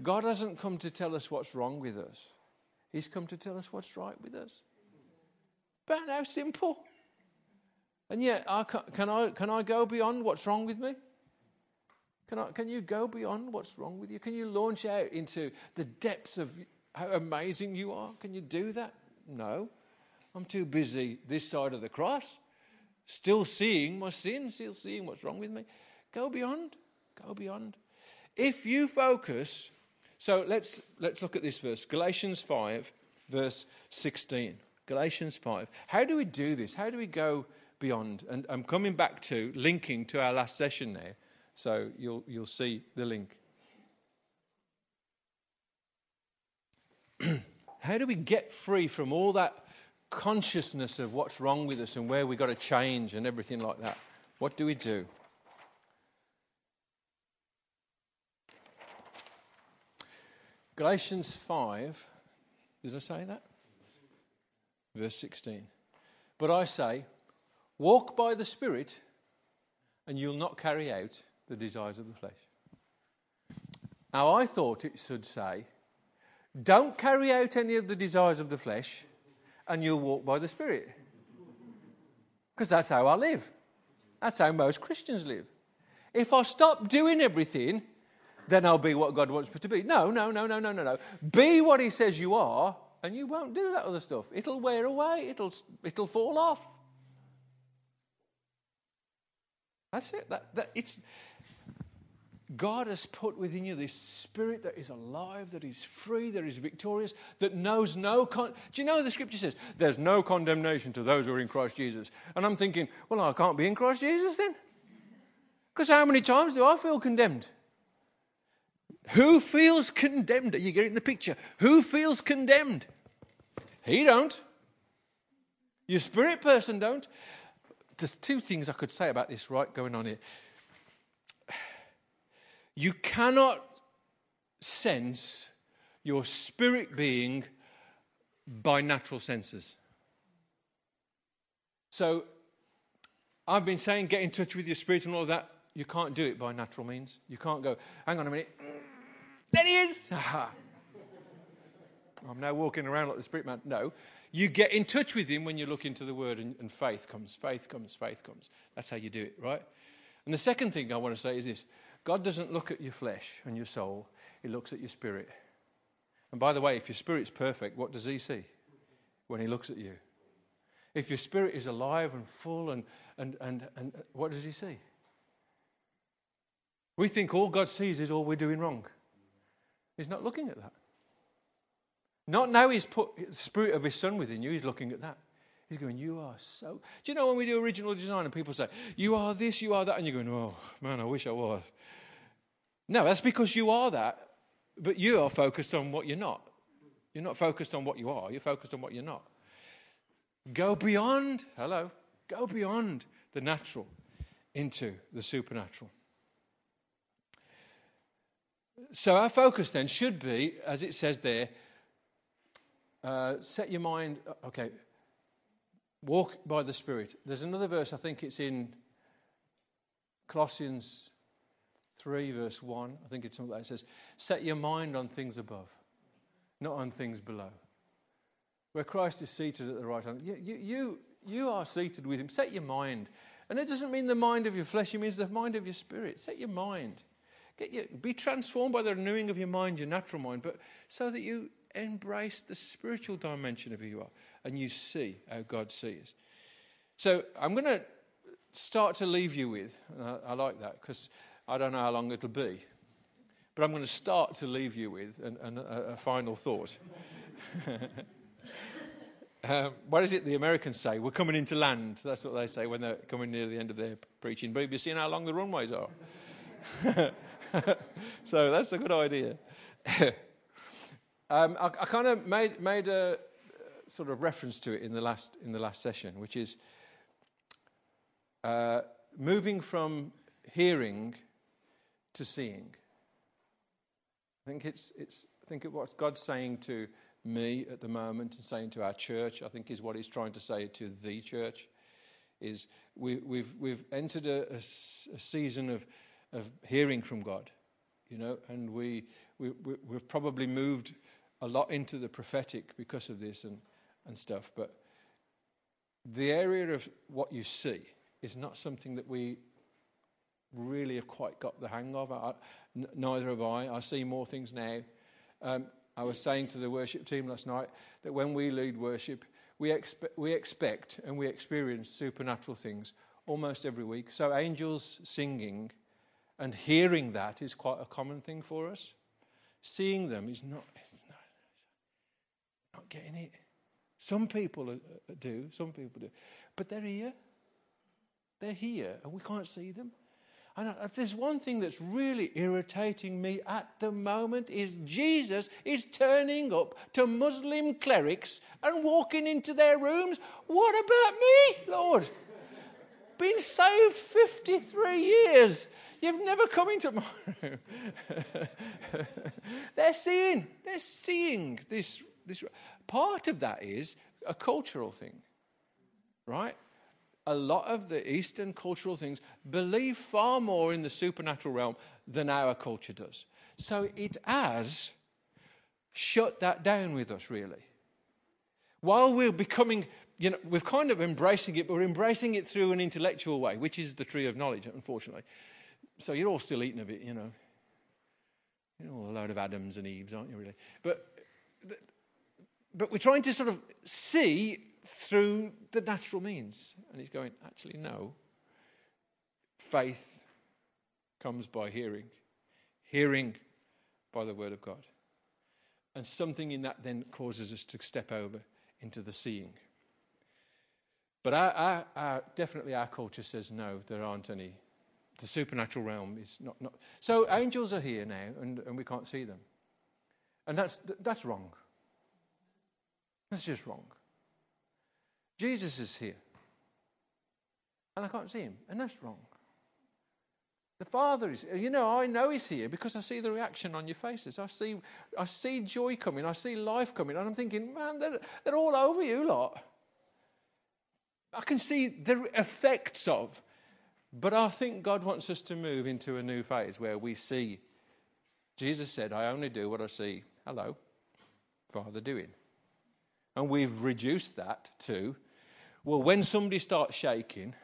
God hasn't come to tell us what's wrong with us. He's come to tell us what's right with us. But how simple. And yet, can I go beyond what's wrong with me? Can you go beyond what's wrong with you? Can you launch out into the depths of how amazing you are? Can you do that? No. I'm too busy this side of the cross, still seeing my sin, still seeing what's wrong with me. Go beyond. If you focus, so let's look at this verse, Galatians 5, verse 16. Galatians 5. How do we do this? How do we go beyond? And I'm coming back to linking to our last session now, so you'll see the link. How do we get free from all that consciousness of what's wrong with us and where we've got to change and everything like that? What do we do? Galatians 5, did I say that? Verse 16. But I say, walk by the Spirit and you'll not carry out the desires of the flesh. Now I thought it should say, don't carry out any of the desires of the flesh and you'll walk by the Spirit. Because that's how I live. That's how most Christians live. If I stop doing everything then I'll be what God wants me to be. No. Be what he says you are, and you won't do that other stuff. It'll wear away. It'll fall off. That's it. It's God has put within you this spirit that is alive, that is free, that is victorious, that knows no... Do you know the scripture says, there's no condemnation to those who are in Christ Jesus. And I'm thinking, well, I can't be in Christ Jesus then. Because how many times do I feel condemned? Who feels condemned? Are you getting the picture? Who feels condemned? He don't. Your spirit person don't. There's two things I could say about this right going on here. You cannot sense your spirit being by natural senses. So I've been saying get in touch with your spirit and all of that. You can't do it by natural means. You can't go, hang on a minute. There he is. I'm now walking around like the spirit man. No. You get in touch with him when you look into the word and faith comes. That's how you do it, right? And the second thing I want to say is this. God doesn't look at your flesh and your soul. He looks at your spirit. And by the way, if your spirit's perfect, what does he see when he looks at you? If your spirit is alive and full and what does he see? We think all God sees is all we're doing wrong. He's not looking at that. Not now he's put the spirit of his son within you, he's looking at that. He's going, you are so... Do you know when we do original design and people say, you are this, you are that, and you're going, oh, man, I wish I was. No, that's because you are that, but you are focused on what you're not. You're not focused on what you are, you're focused on what you're not. Go beyond the natural into the supernatural. So our focus then should be, as it says there, set your mind... Okay. Walk by the Spirit. There's another verse, I think it's in Colossians 3, verse 1. I think it's something like that. It says, set your mind on things above, not on things below. Where Christ is seated at the right hand. You are seated with him. Set your mind. And it doesn't mean the mind of your flesh. It means the mind of your spirit. Set your mind. Be transformed by the renewing of your mind, your natural mind, but so that you embrace the spiritual dimension of who you are. And you see how God sees. So I'm going to start to leave you with, and I like that because I don't know how long it'll be, but I'm going to start to leave you with a final thought. What is it the Americans say? We're coming into land. That's what they say when they're coming near the end of their preaching. But you've seen how long the runways are. So that's a good idea. I kind of made a... sort of reference to it in the last session, which is moving from hearing to seeing. I think what God's saying to me at the moment and saying to our church, I think is what he's trying to say to the church, is we've entered a season of hearing from God, you know, and we've probably moved a lot into the prophetic because of this and stuff, but the area of what you see is not something that we really have quite got the hang of. Neither have I. I see more things now. I was saying to the worship team last night that when we lead worship, we expect and we experience supernatural things almost every week. So angels singing and hearing that is quite a common thing for us. Seeing them is not... Not getting it. Some people do. But they're here. And we can't see them. And if there's one thing that's really irritating me at the moment is Jesus is turning up to Muslim clerics and walking into their rooms. What about me, Lord? Been saved 53 years. You've never come into my room. They're seeing this. This, part of that is a cultural thing, right? A lot of the Eastern cultural things believe far more in the supernatural realm than our culture does. So it has shut that down with us, really. While we're becoming, you know, we're kind of embracing it, but we're embracing it through an intellectual way, which is the tree of knowledge, unfortunately. So you're all still eating a bit, you know. You're all a load of Adams and Eves, aren't you, really? But we're trying to sort of see through the natural means. And he's going, actually, no. Faith comes by hearing. Hearing by the word of God. And something in that then causes us to step over into the seeing. But definitely our culture says, no, there aren't any. The supernatural realm is not. So angels are here now, and we can't see them. And that's wrong. That's just wrong. Jesus is here, and I can't see him, and that's wrong. The Father is, I know he's here because I see the reaction on your faces. I see joy coming. I see life coming. And I'm thinking, man, they're all over you lot. I can see the effects of. But I think God wants us to move into a new phase where we see. Jesus said, I only do what I see. Hello, Father doing. And we've reduced that to, well, when somebody starts shaking,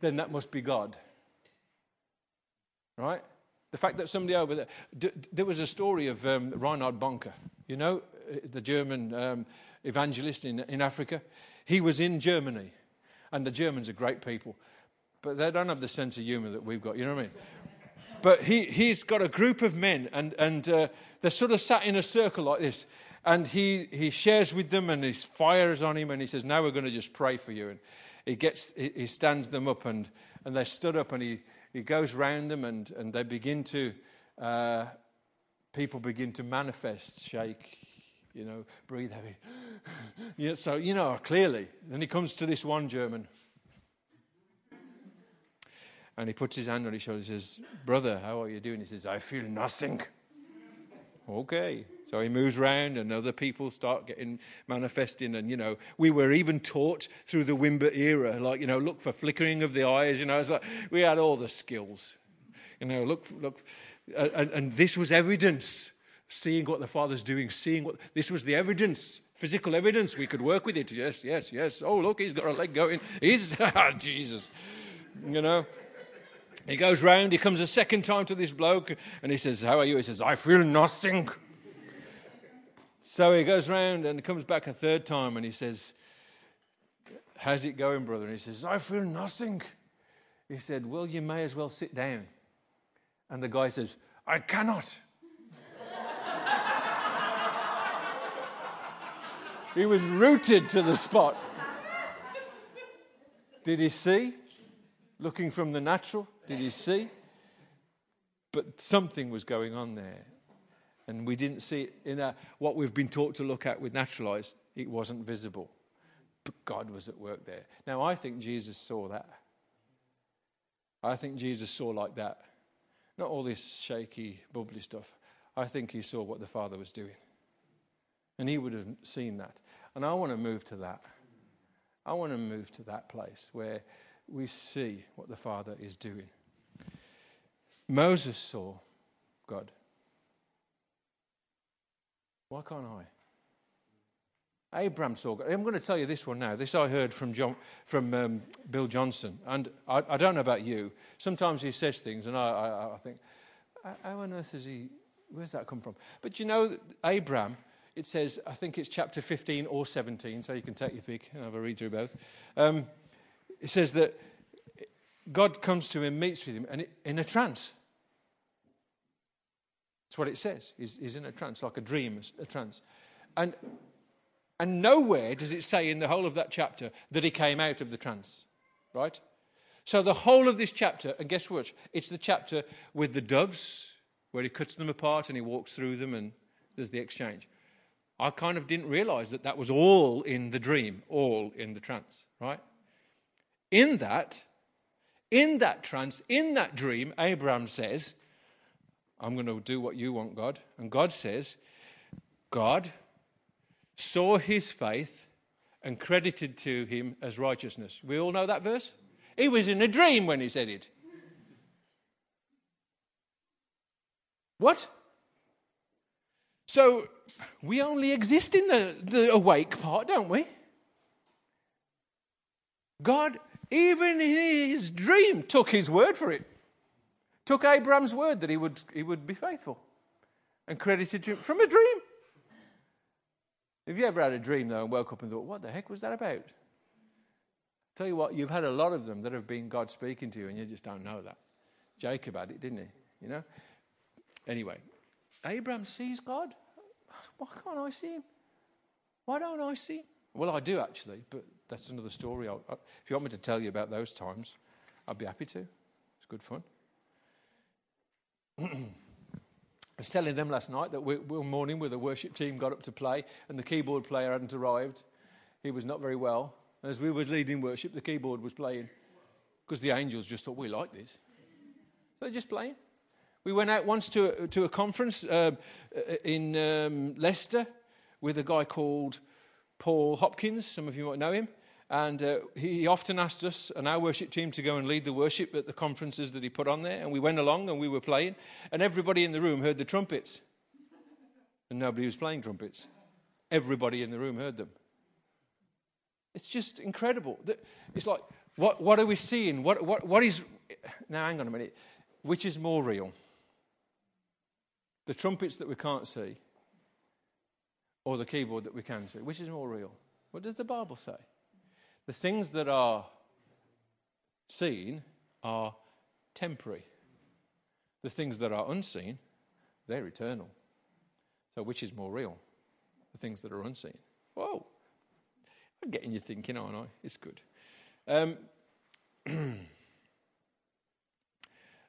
then that must be God. Right? The fact that somebody over there... There was a story of Reinhard Bonnke, the German evangelist in Africa. He was in Germany, and the Germans are great people, but they don't have the sense of humour that we've got, you know what I mean? But he's got a group of men, and they're sort of sat in a circle like this, and he shares with them, and his fire is on him, and he says, now we're going to just pray for you. And he stands them up, and they stood up, and He goes round them, and they begin to, people begin to manifest, shake, breathe heavy. Yeah, so, clearly. Then he comes to this one German. And he puts his hand on his shoulder and says, brother, how are you doing? He says, I feel nothing. Okay. So he moves round, and other people start getting manifesting. And, we were even taught through the Wimber era, like, look for flickering of the eyes. It's like we had all the skills. Look. And this was evidence, seeing what the Father's doing, this was the evidence, physical evidence. We could work with it. Yes, yes, yes. Oh, look, he's got a leg going. He's, Jesus, He goes round, he comes a second time to this bloke, and he says, how are you? He says, I feel nothing. So he goes round and comes back a third time, and he says, how's it going, brother? And he says, I feel nothing. He said, well, you may as well sit down. And the guy says, I cannot. He was rooted to the spot. Did he see? Looking from the natural, did he see? But something was going on there. And we didn't see it in what we've been taught to look at with natural eyes. It wasn't visible. But God was at work there. Now, I think Jesus saw that. I think Jesus saw like that. Not all this shaky, bubbly stuff. I think he saw what the Father was doing. And he would have seen that. And I want to move to that. I want to move to that place where we see what the Father is doing. Moses saw God. Why can't I? Abraham saw God. I'm going to tell you this one now. This I heard from Bill Johnson. And I don't know about you. Sometimes he says things and I think, how on earth is he, where's that come from? But Abraham, it says, I think it's chapter 15 or 17, so you can take your pick and have a read through both. It says that God comes to him, meets with him, and in a trance. That's what it says. He's in a trance, like a dream, a trance. And nowhere does it say in the whole of that chapter that he came out of the trance, right? So the whole of this chapter, and guess what? It's the chapter with the doves, where he cuts them apart and he walks through them and there's the exchange. I kind of didn't realise that was all in the dream, all in the trance, right? In that trance, in that dream, Abraham says, I'm going to do what you want, God. And God says, God saw his faith and credited to him as righteousness. We all know that verse? He was in a dream when he said it. What? So we only exist in the awake part, don't we? God, even in his dream, took his word for it. Took Abraham's word that he would be faithful. and credited him from a dream. Have you ever had a dream, though, and woke up and thought, what the heck was that about? Tell you what, you've had a lot of them that have been God speaking to you, and you just don't know that. Jacob had it, didn't he? You know? Anyway, Abraham sees God. Why can't I see him? Why don't I see him? Well, I do, actually, but that's another story. If you want me to tell you about those times, I'd be happy to. It's good fun. I was telling them last night that we were morning with the worship team got up to play, and the keyboard player hadn't arrived. He was not very well. And as we were leading worship, the keyboard was playing because the angels just thought, we like this. So they're just playing. We went out once to a conference in Leicester with a guy called Paul Hopkins. Some of you might know him. And he often asked us and our worship team to go and lead the worship at the conferences that he put on there. And we went along and we were playing. And everybody in the room heard the trumpets. And nobody was playing trumpets. Everybody in the room heard them. It's just incredible. It's like, what are we seeing? What is... Now, hang on a minute. Which is more real? The trumpets that we can't see or the keyboard that we can see? Which is more real? What does the Bible say? The things that are seen are temporary. The things that are unseen, they're eternal. So which is more real? The things that are unseen. Whoa. I'm getting you thinking, aren't I? It's good.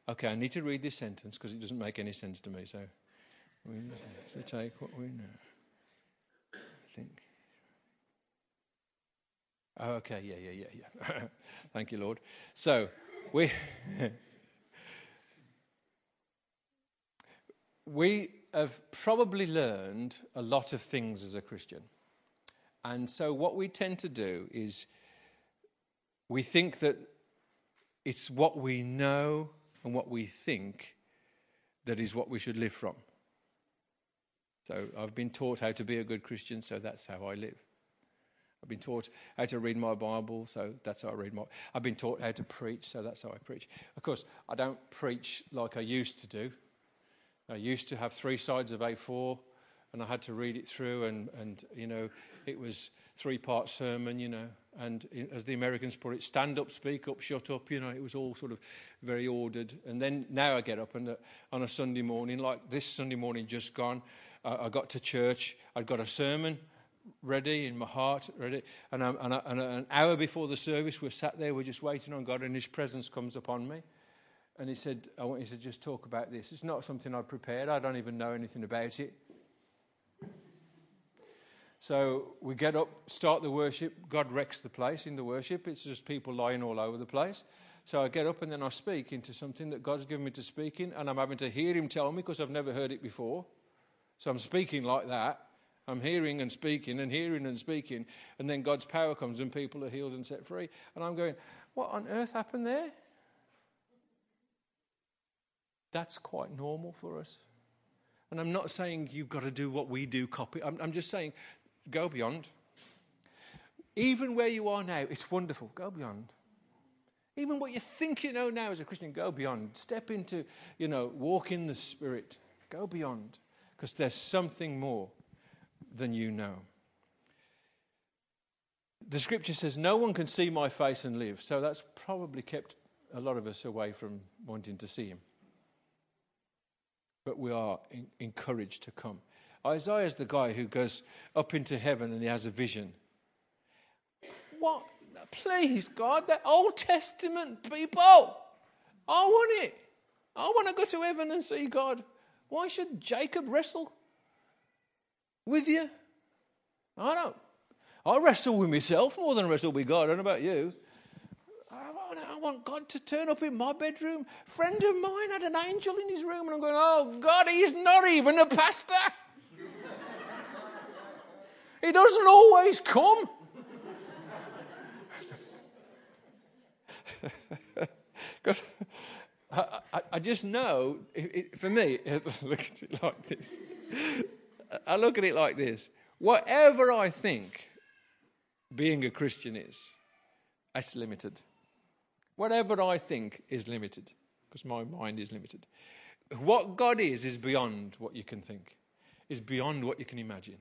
Okay, I need to read this sentence because it doesn't make any sense to me. So we need to take what we know. I think. Oh, okay, yeah. Thank you, Lord. So, we have probably learned a lot of things as a Christian. And so what we tend to do is we think that it's what we know and what we think that is what we should live from. So I've been taught how to be a good Christian, so that's how I live. I've been taught how to read my Bible, so that's how I read my Bible. I've been taught how to preach, so that's how I preach. Of course, I don't preach like I used to do. I used to have 3 sides of A4, and I had to read it through, and you know, it was 3-part sermon, you know. And as the Americans put it, stand up, speak up, shut up, you know, it was all sort of very ordered. And then now I get up and on a Sunday morning, like this Sunday morning just gone, I got to church, I'd got a sermon ready in my heart, ready. And an hour before the service, we're sat there, we're just waiting on God, and his presence comes upon me. And he said, I want you to just talk about this. It's not something I prepared. I don't even know anything about it. So we get up, start the worship. God wrecks the place in the worship. It's just people lying all over the place. So I get up and then I speak into something that God's given me to speak in, and I'm having to hear him tell me because I've never heard it before. So I'm speaking like that. I'm hearing and speaking and hearing and speaking, and then God's power comes and people are healed and set free. And I'm going, what on earth happened there? That's quite normal for us. And I'm not saying you've got to do what we do, copy. I'm just saying... Go beyond. Even where you are now, it's wonderful. Go beyond. Even what you think you know now as a Christian, go beyond. Step into, you know, walk in the Spirit. Go beyond. Because there's something more than you know. The scripture says, no one can see my face and live. So that's probably kept a lot of us away from wanting to see him. But we are encouraged to come. Isaiah is the guy who goes up into heaven and he has a vision. What? Please, God, that Old Testament people. I want it. I want to go to heaven and see God. Why should Jacob wrestle with you? I don't. I wrestle with myself more than I wrestle with God. I don't know about you. I want God to turn up in my bedroom. A friend of mine had an angel in his room, and I'm going, oh, God, he's not even a pastor. He doesn't always come. Because I just know, for me, look at it like this. I look at it like this. Whatever I think being a Christian is, it's limited. Whatever I think is limited, because my mind is limited. What God is beyond what you can think, is beyond what you can imagine.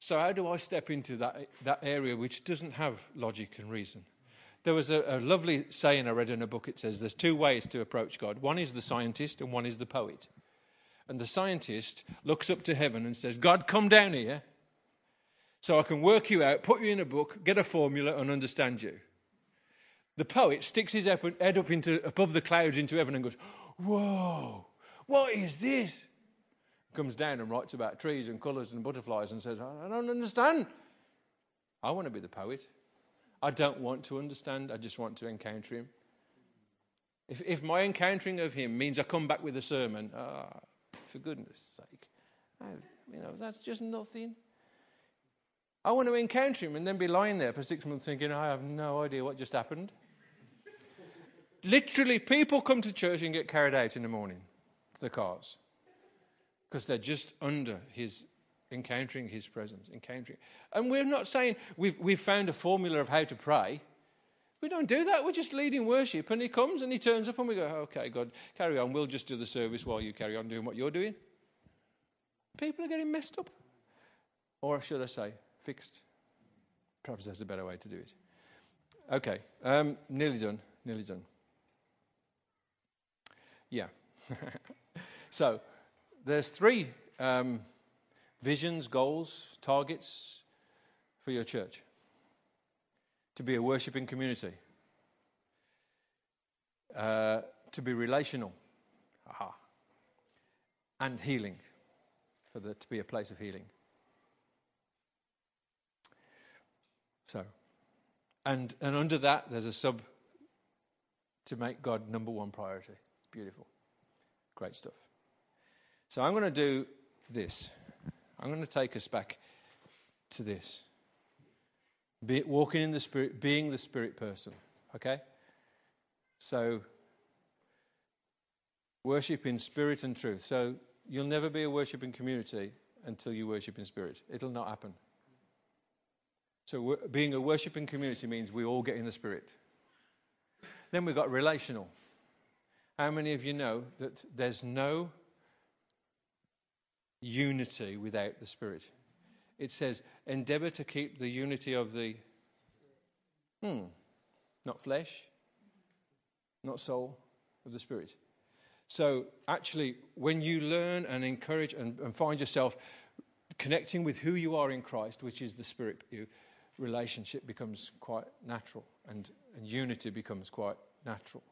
So how do I step into that area which doesn't have logic and reason? There was a lovely saying I read in a book. It says there's two ways to approach God. One is the scientist and one is the poet. And the scientist looks up to heaven and says, God, come down here so I can work you out, put you in a book, get a formula and understand you. The poet sticks his head up above the clouds into heaven and goes, whoa, what is this? Comes down and writes about trees and colours and butterflies and says, I don't understand. I want to be the poet. I don't want to understand. I just want to encounter him. If my encountering of him means I come back with a sermon, for goodness sake, that's just nothing. I want to encounter him and then be lying there for 6 months thinking, I have no idea what just happened. Literally, people come to church and get carried out in the morning to the cars because they're just under his, encountering his presence, encountering. And we're not saying we've found a formula of how to pray. We don't do that. We're just leading worship, and he comes and he turns up and we go, okay, God, carry on. We'll just do the service while you carry on doing what you're doing. People are getting messed up. Or should I say, fixed. Perhaps there's a better way to do it. Okay, nearly done. Yeah. So there's three visions, goals, targets for your church. To be a worshiping community. To be relational. Aha. And healing. To be a place of healing. So, and under that there's a sub to make God number one priority. It's beautiful. Great stuff. So I'm going to do this. I'm going to take us back to this. Walking in the Spirit, being the Spirit person. Okay? So, worship in spirit and truth. So, you'll never be a worshiping community until you worship in spirit. It'll not happen. So, being a worshiping community means we all get in the Spirit. Then we've got relational. How many of you know that there's no unity without the Spirit? It says, endeavour to keep the unity of the... not flesh, not soul, of the Spirit. So, actually, when you learn and encourage and find yourself connecting with who you are in Christ, which is the Spirit, relationship becomes quite natural and unity becomes quite natural.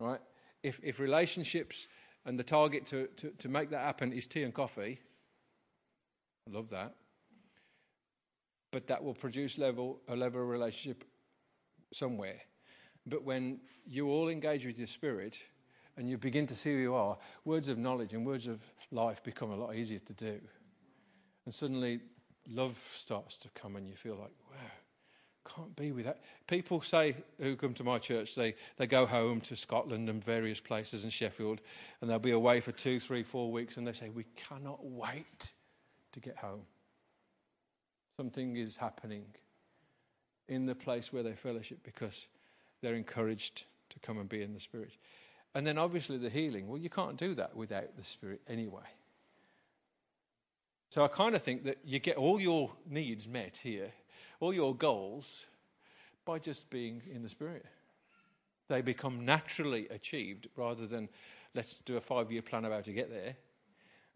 Right? If relationships... And the target to make that happen is tea and coffee. I love that. But that will produce a level of relationship somewhere. But when you all engage with your spirit and you begin to see who you are, words of knowledge and words of life become a lot easier to do. And suddenly love starts to come and you feel like, wow, can't be without. People say who come to my church, they go home to Scotland and various places in Sheffield, and they'll be away for 2, 3, 4 weeks, and they say, we cannot wait to get home. Something is happening in the place where they fellowship because they're encouraged to come and be in the Spirit. And then obviously the healing. Well, you can't do that without the Spirit anyway. So I kind of think that you get all your needs met here, all your goals, by just being in the Spirit. They become naturally achieved rather than let's do a 5-year plan of how to get there.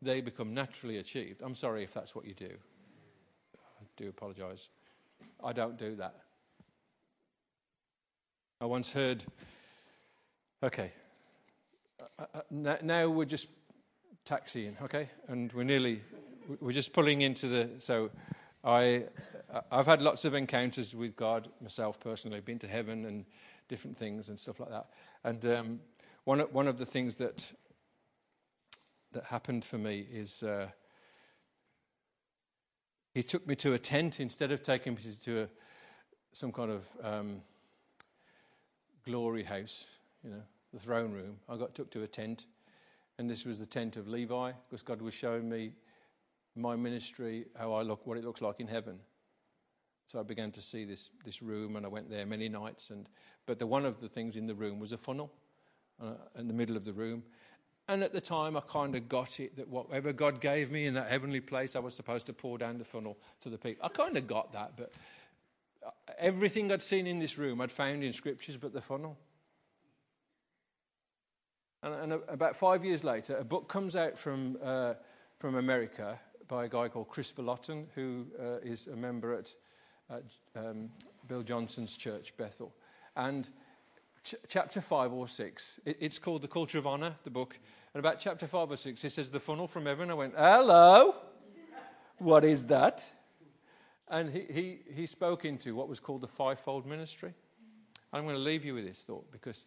They become naturally achieved. I'm sorry if that's what you do. I do apologise. I don't do that. I once heard, okay, now we're just taxiing, okay? And we're just pulling into the, so... I've had lots of encounters with God myself personally. I've been to heaven and different things and stuff like that. And one of the things that happened for me is he took me to a tent instead of taking me to some kind of glory house, the throne room. I got took to a tent, and this was the tent of Levi, because God was showing me my ministry, how I look, what it looks like in heaven. So I began to see this room, and I went there many nights. But one of the things in the room was a funnel in the middle of the room, And at the time, I kind of got it that whatever God gave me in that heavenly place, I was supposed to pour down the funnel to the people. I kind of got that, but everything I'd seen in this room, I'd found in scriptures but the funnel. And about 5 years later, a book comes out from America by a guy called Chris Vallotton, who is a member at Bill Johnson's church, Bethel. And chapter 5 or 6, it's called The Culture of Honor, the book. And about chapter 5 or 6, it says, the funnel from heaven. I went, hello, what is that? And he spoke into what was called the fivefold ministry. I'm going to leave you with this thought, because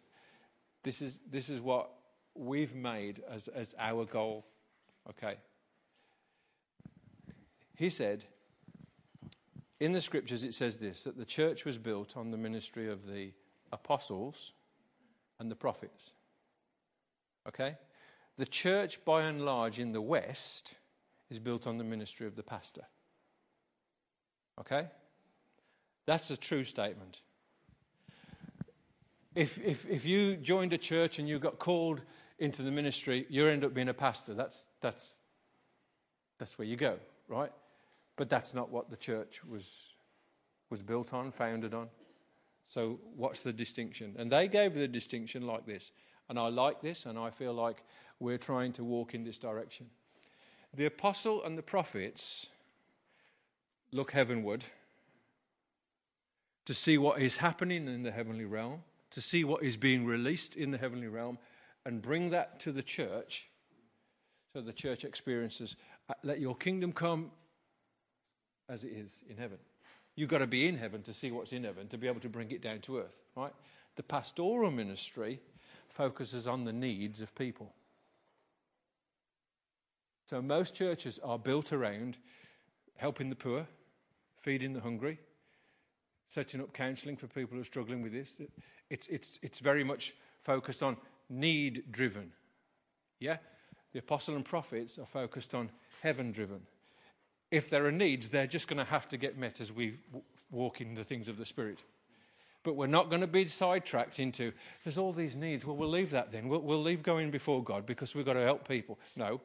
this is what we've made as our goal. Okay. He said, in the scriptures it says this, that the church was built on the ministry of the apostles and the prophets. Okay? The church, by and large, in the West is built on the ministry of the pastor. Okay? That's a true statement. If you joined a church and you got called into the ministry, you end up being a pastor. That's where you go, right? But that's not what the church was built on, founded on. So what's the distinction? And they gave the distinction like this. And I like this, and I feel like we're trying to walk in this direction. The apostle and the prophets look heavenward to see what is happening in the heavenly realm, to see what is being released in the heavenly realm, and bring that to the church, so the church experiences, let your kingdom come as it is in heaven. You've got to be in heaven to see what's in heaven, to be able to bring it down to earth, right? The pastoral ministry focuses on the needs of people. So most churches are built around helping the poor, feeding the hungry, setting up counselling for people who are struggling with this. It's very much focused on need-driven. Yeah? The apostle and prophets are focused on heaven-driven. If there are needs, they're just going to have to get met as we walk in the things of the Spirit. But we're not going to be sidetracked into, there's all these needs. Well, we'll leave that then. We'll leave going before God because we've got to help people. No.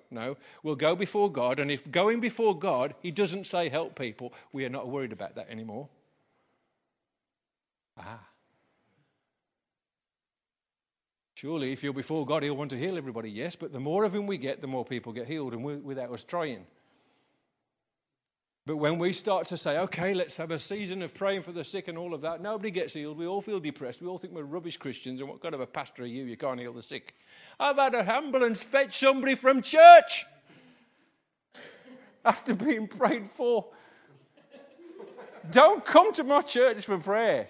We'll go before God, and if going before God, he doesn't say help people, we are not worried about that anymore. Surely, if you're before God, he'll want to heal everybody, yes, but the more of him we get, the more people get healed, and without us trying. But when we start to say, okay, let's have a season of praying for the sick and all of that, nobody gets healed. We all feel depressed. We all think we're rubbish Christians, and what kind of a pastor are you? You can't heal the sick. I've had an ambulance fetch somebody from church after being prayed for. Don't come to my church for prayer.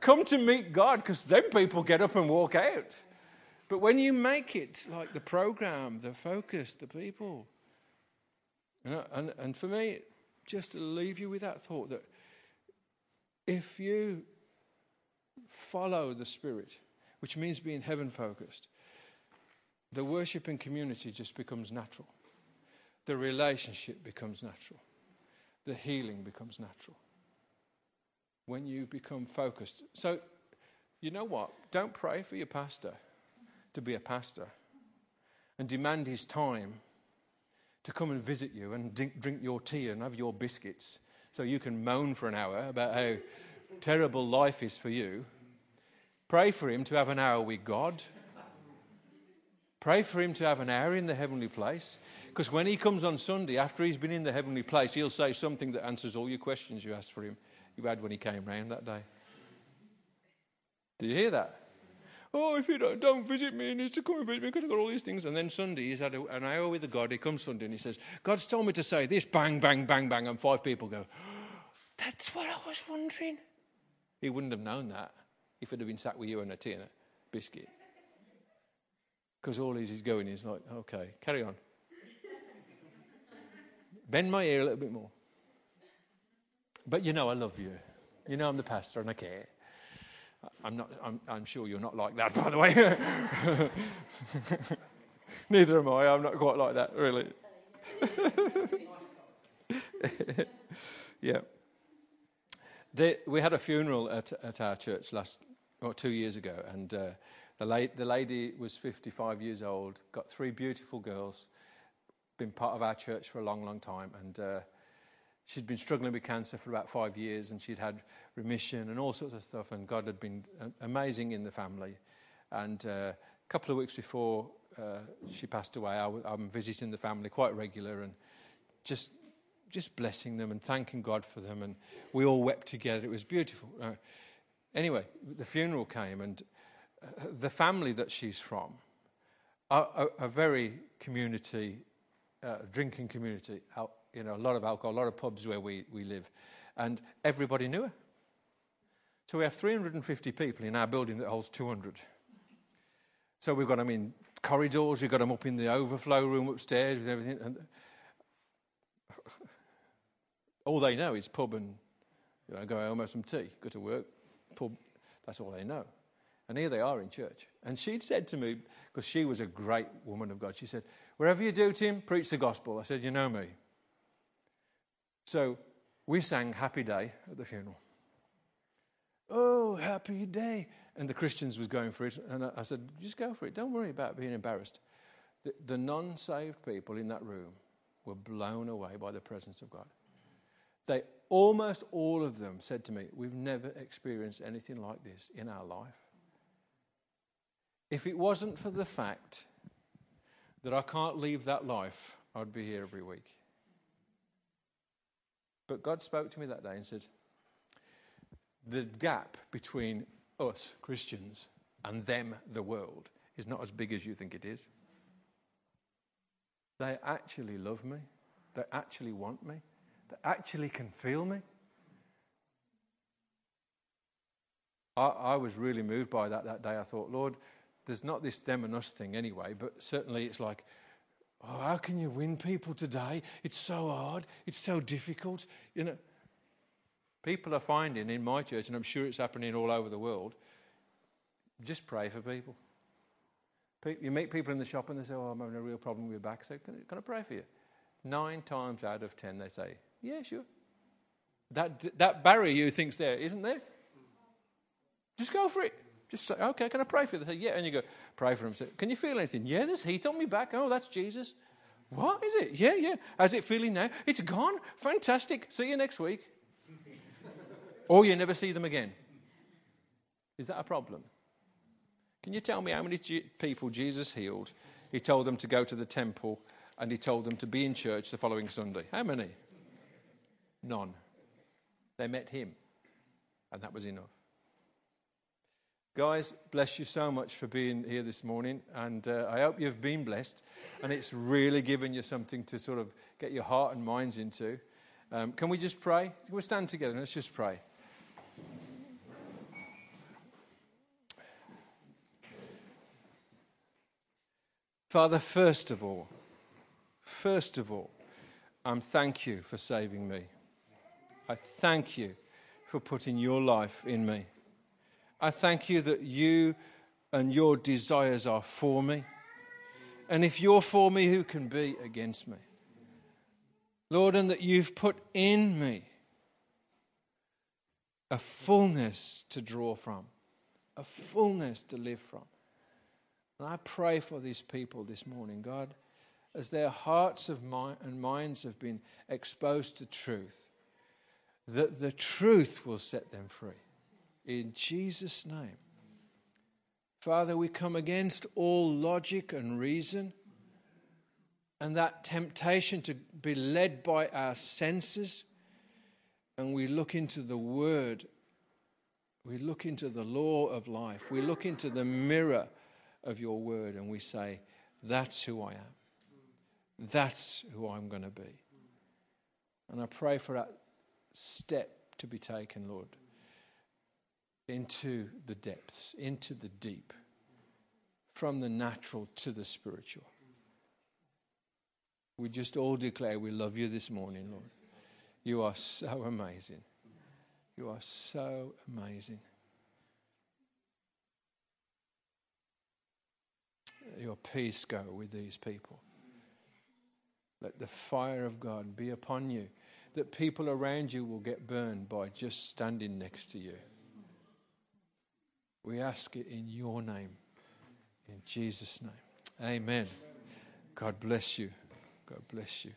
Come to meet God, because then people get up and walk out. But when you make it like the program, the focus, the people. And for me, just to leave you with that thought, that if you follow the Spirit, which means being heaven-focused, the worship and community just becomes natural. The relationship becomes natural. The healing becomes natural. When you become focused. So, you know what? Don't pray for your pastor to be a pastor and demand his time to come and visit you and drink your tea and have your biscuits so you can moan for an hour about how terrible life is for you. Pray for him to have an hour with God. Pray for him to have an hour in the heavenly place. Because when he comes on Sunday, after he's been in the heavenly place, he'll say something that answers all your questions you asked for him. You had when he came round that day. Do you hear that? Oh, if you don't visit me, he needs to come and visit me because I've got all these things. And then Sunday, he's had an hour with the God. He comes Sunday and he says, God's told me to say this, bang, bang, bang, bang. And five people go, that's what I was wondering. He wouldn't have known that if he'd have been sat with you and a tea and a biscuit. Because all he's going is like, okay, carry on. Bend my ear a little bit more. But you know I love you. You know I'm the pastor and I care. I'm sure you're not like that, by the way. Neither am I. I'm not quite like that, really. Yeah. We had a funeral at our church 2 years ago, and The lady was 55 years old, got three beautiful girls, been part of our church for a long, long time, and she'd been struggling with cancer for about 5 years, and she'd had remission and all sorts of stuff, and God had been amazing in the family. And a couple of weeks before she passed away, I'm visiting the family quite regular and just blessing them and thanking God for them, and we all wept together. It was beautiful. Anyway, the funeral came, and the family that she's from are very community, drinking community, you know, a lot of alcohol, a lot of pubs where we live, and everybody knew her. So we have 350 people in our building that holds 200. So we've got them in corridors, we've got them up in the overflow room upstairs and everything. And all they know is pub and, you know, go home, have some tea, go to work, pub. That's all they know. And here they are in church. And she'd said to me, because she was a great woman of God, she said, "Wherever you do, Tim, preach the gospel." I said, "You know me." So we sang "Happy Day" at the funeral. "Oh, happy day." And the Christians was going for it. And I said, "Just go for it. Don't worry about being embarrassed." The non-saved people in that room were blown away by the presence of God. They almost all of them said to me, "We've never experienced anything like this in our life." If it wasn't for the fact that I can't leave that life, I'd be here every week. But God spoke to me that day and said, the gap between us, Christians, and them, the world, is not as big as you think it is. They actually love me. They actually want me. They actually can feel me. I was really moved by that day. I thought, Lord, there's not this them and us thing anyway, but certainly it's like, oh, how can you win people today? It's so hard. It's so difficult. You know, people are finding in my church, and I'm sure it's happening all over the world, just pray for people. You meet people in the shop and they say, "Oh, I'm having a real problem with your back." I say, can I pray for you? 9 times out of 10 they say, "Yeah, sure." That barrier you think's there, isn't there? Just go for it. Just say, "Okay, can I pray for you?" They say, "Yeah." And you go, pray for him. Say, "Can you feel anything?" "Yeah, there's heat on my back." "Oh, that's Jesus." "What is it?" "Yeah, yeah." "How's it feeling now?" "It's gone." "Fantastic. See you next week." Or you never see them again. Is that a problem? Can you tell me how many people Jesus healed? He told them to go to the temple and he told them to be in church the following Sunday. How many? None. They met him and that was enough. Guys, bless you so much for being here this morning, and I hope you've been blessed and it's really given you something to sort of get your heart and minds into. Can we just pray? Can we stand together and let's just pray. Father, first of all, I thank you for saving me. I thank you for putting your life in me. I thank you that you and your desires are for me. And if you're for me, who can be against me? Lord, and that you've put in me a fullness to draw from, a fullness to live from. And I pray for these people this morning, God, as their hearts and minds have been exposed to truth, that the truth will set them free. In Jesus' name. Father, we come against all logic and reason and that temptation to be led by our senses, and we look into the Word, we look into the law of life, we look into the mirror of your Word, and we say, that's who I am. That's who I'm going to be. And I pray for that step to be taken, Lord, into the depths, into the deep, from the natural to the spiritual. We just all declare we love you this morning, Lord. You are so amazing. You are so amazing. Your peace go with these people. Let the fire of God be upon you, that people around you will get burned by just standing next to you. We ask it in your name. In Jesus' name. Amen. God bless you. God bless you.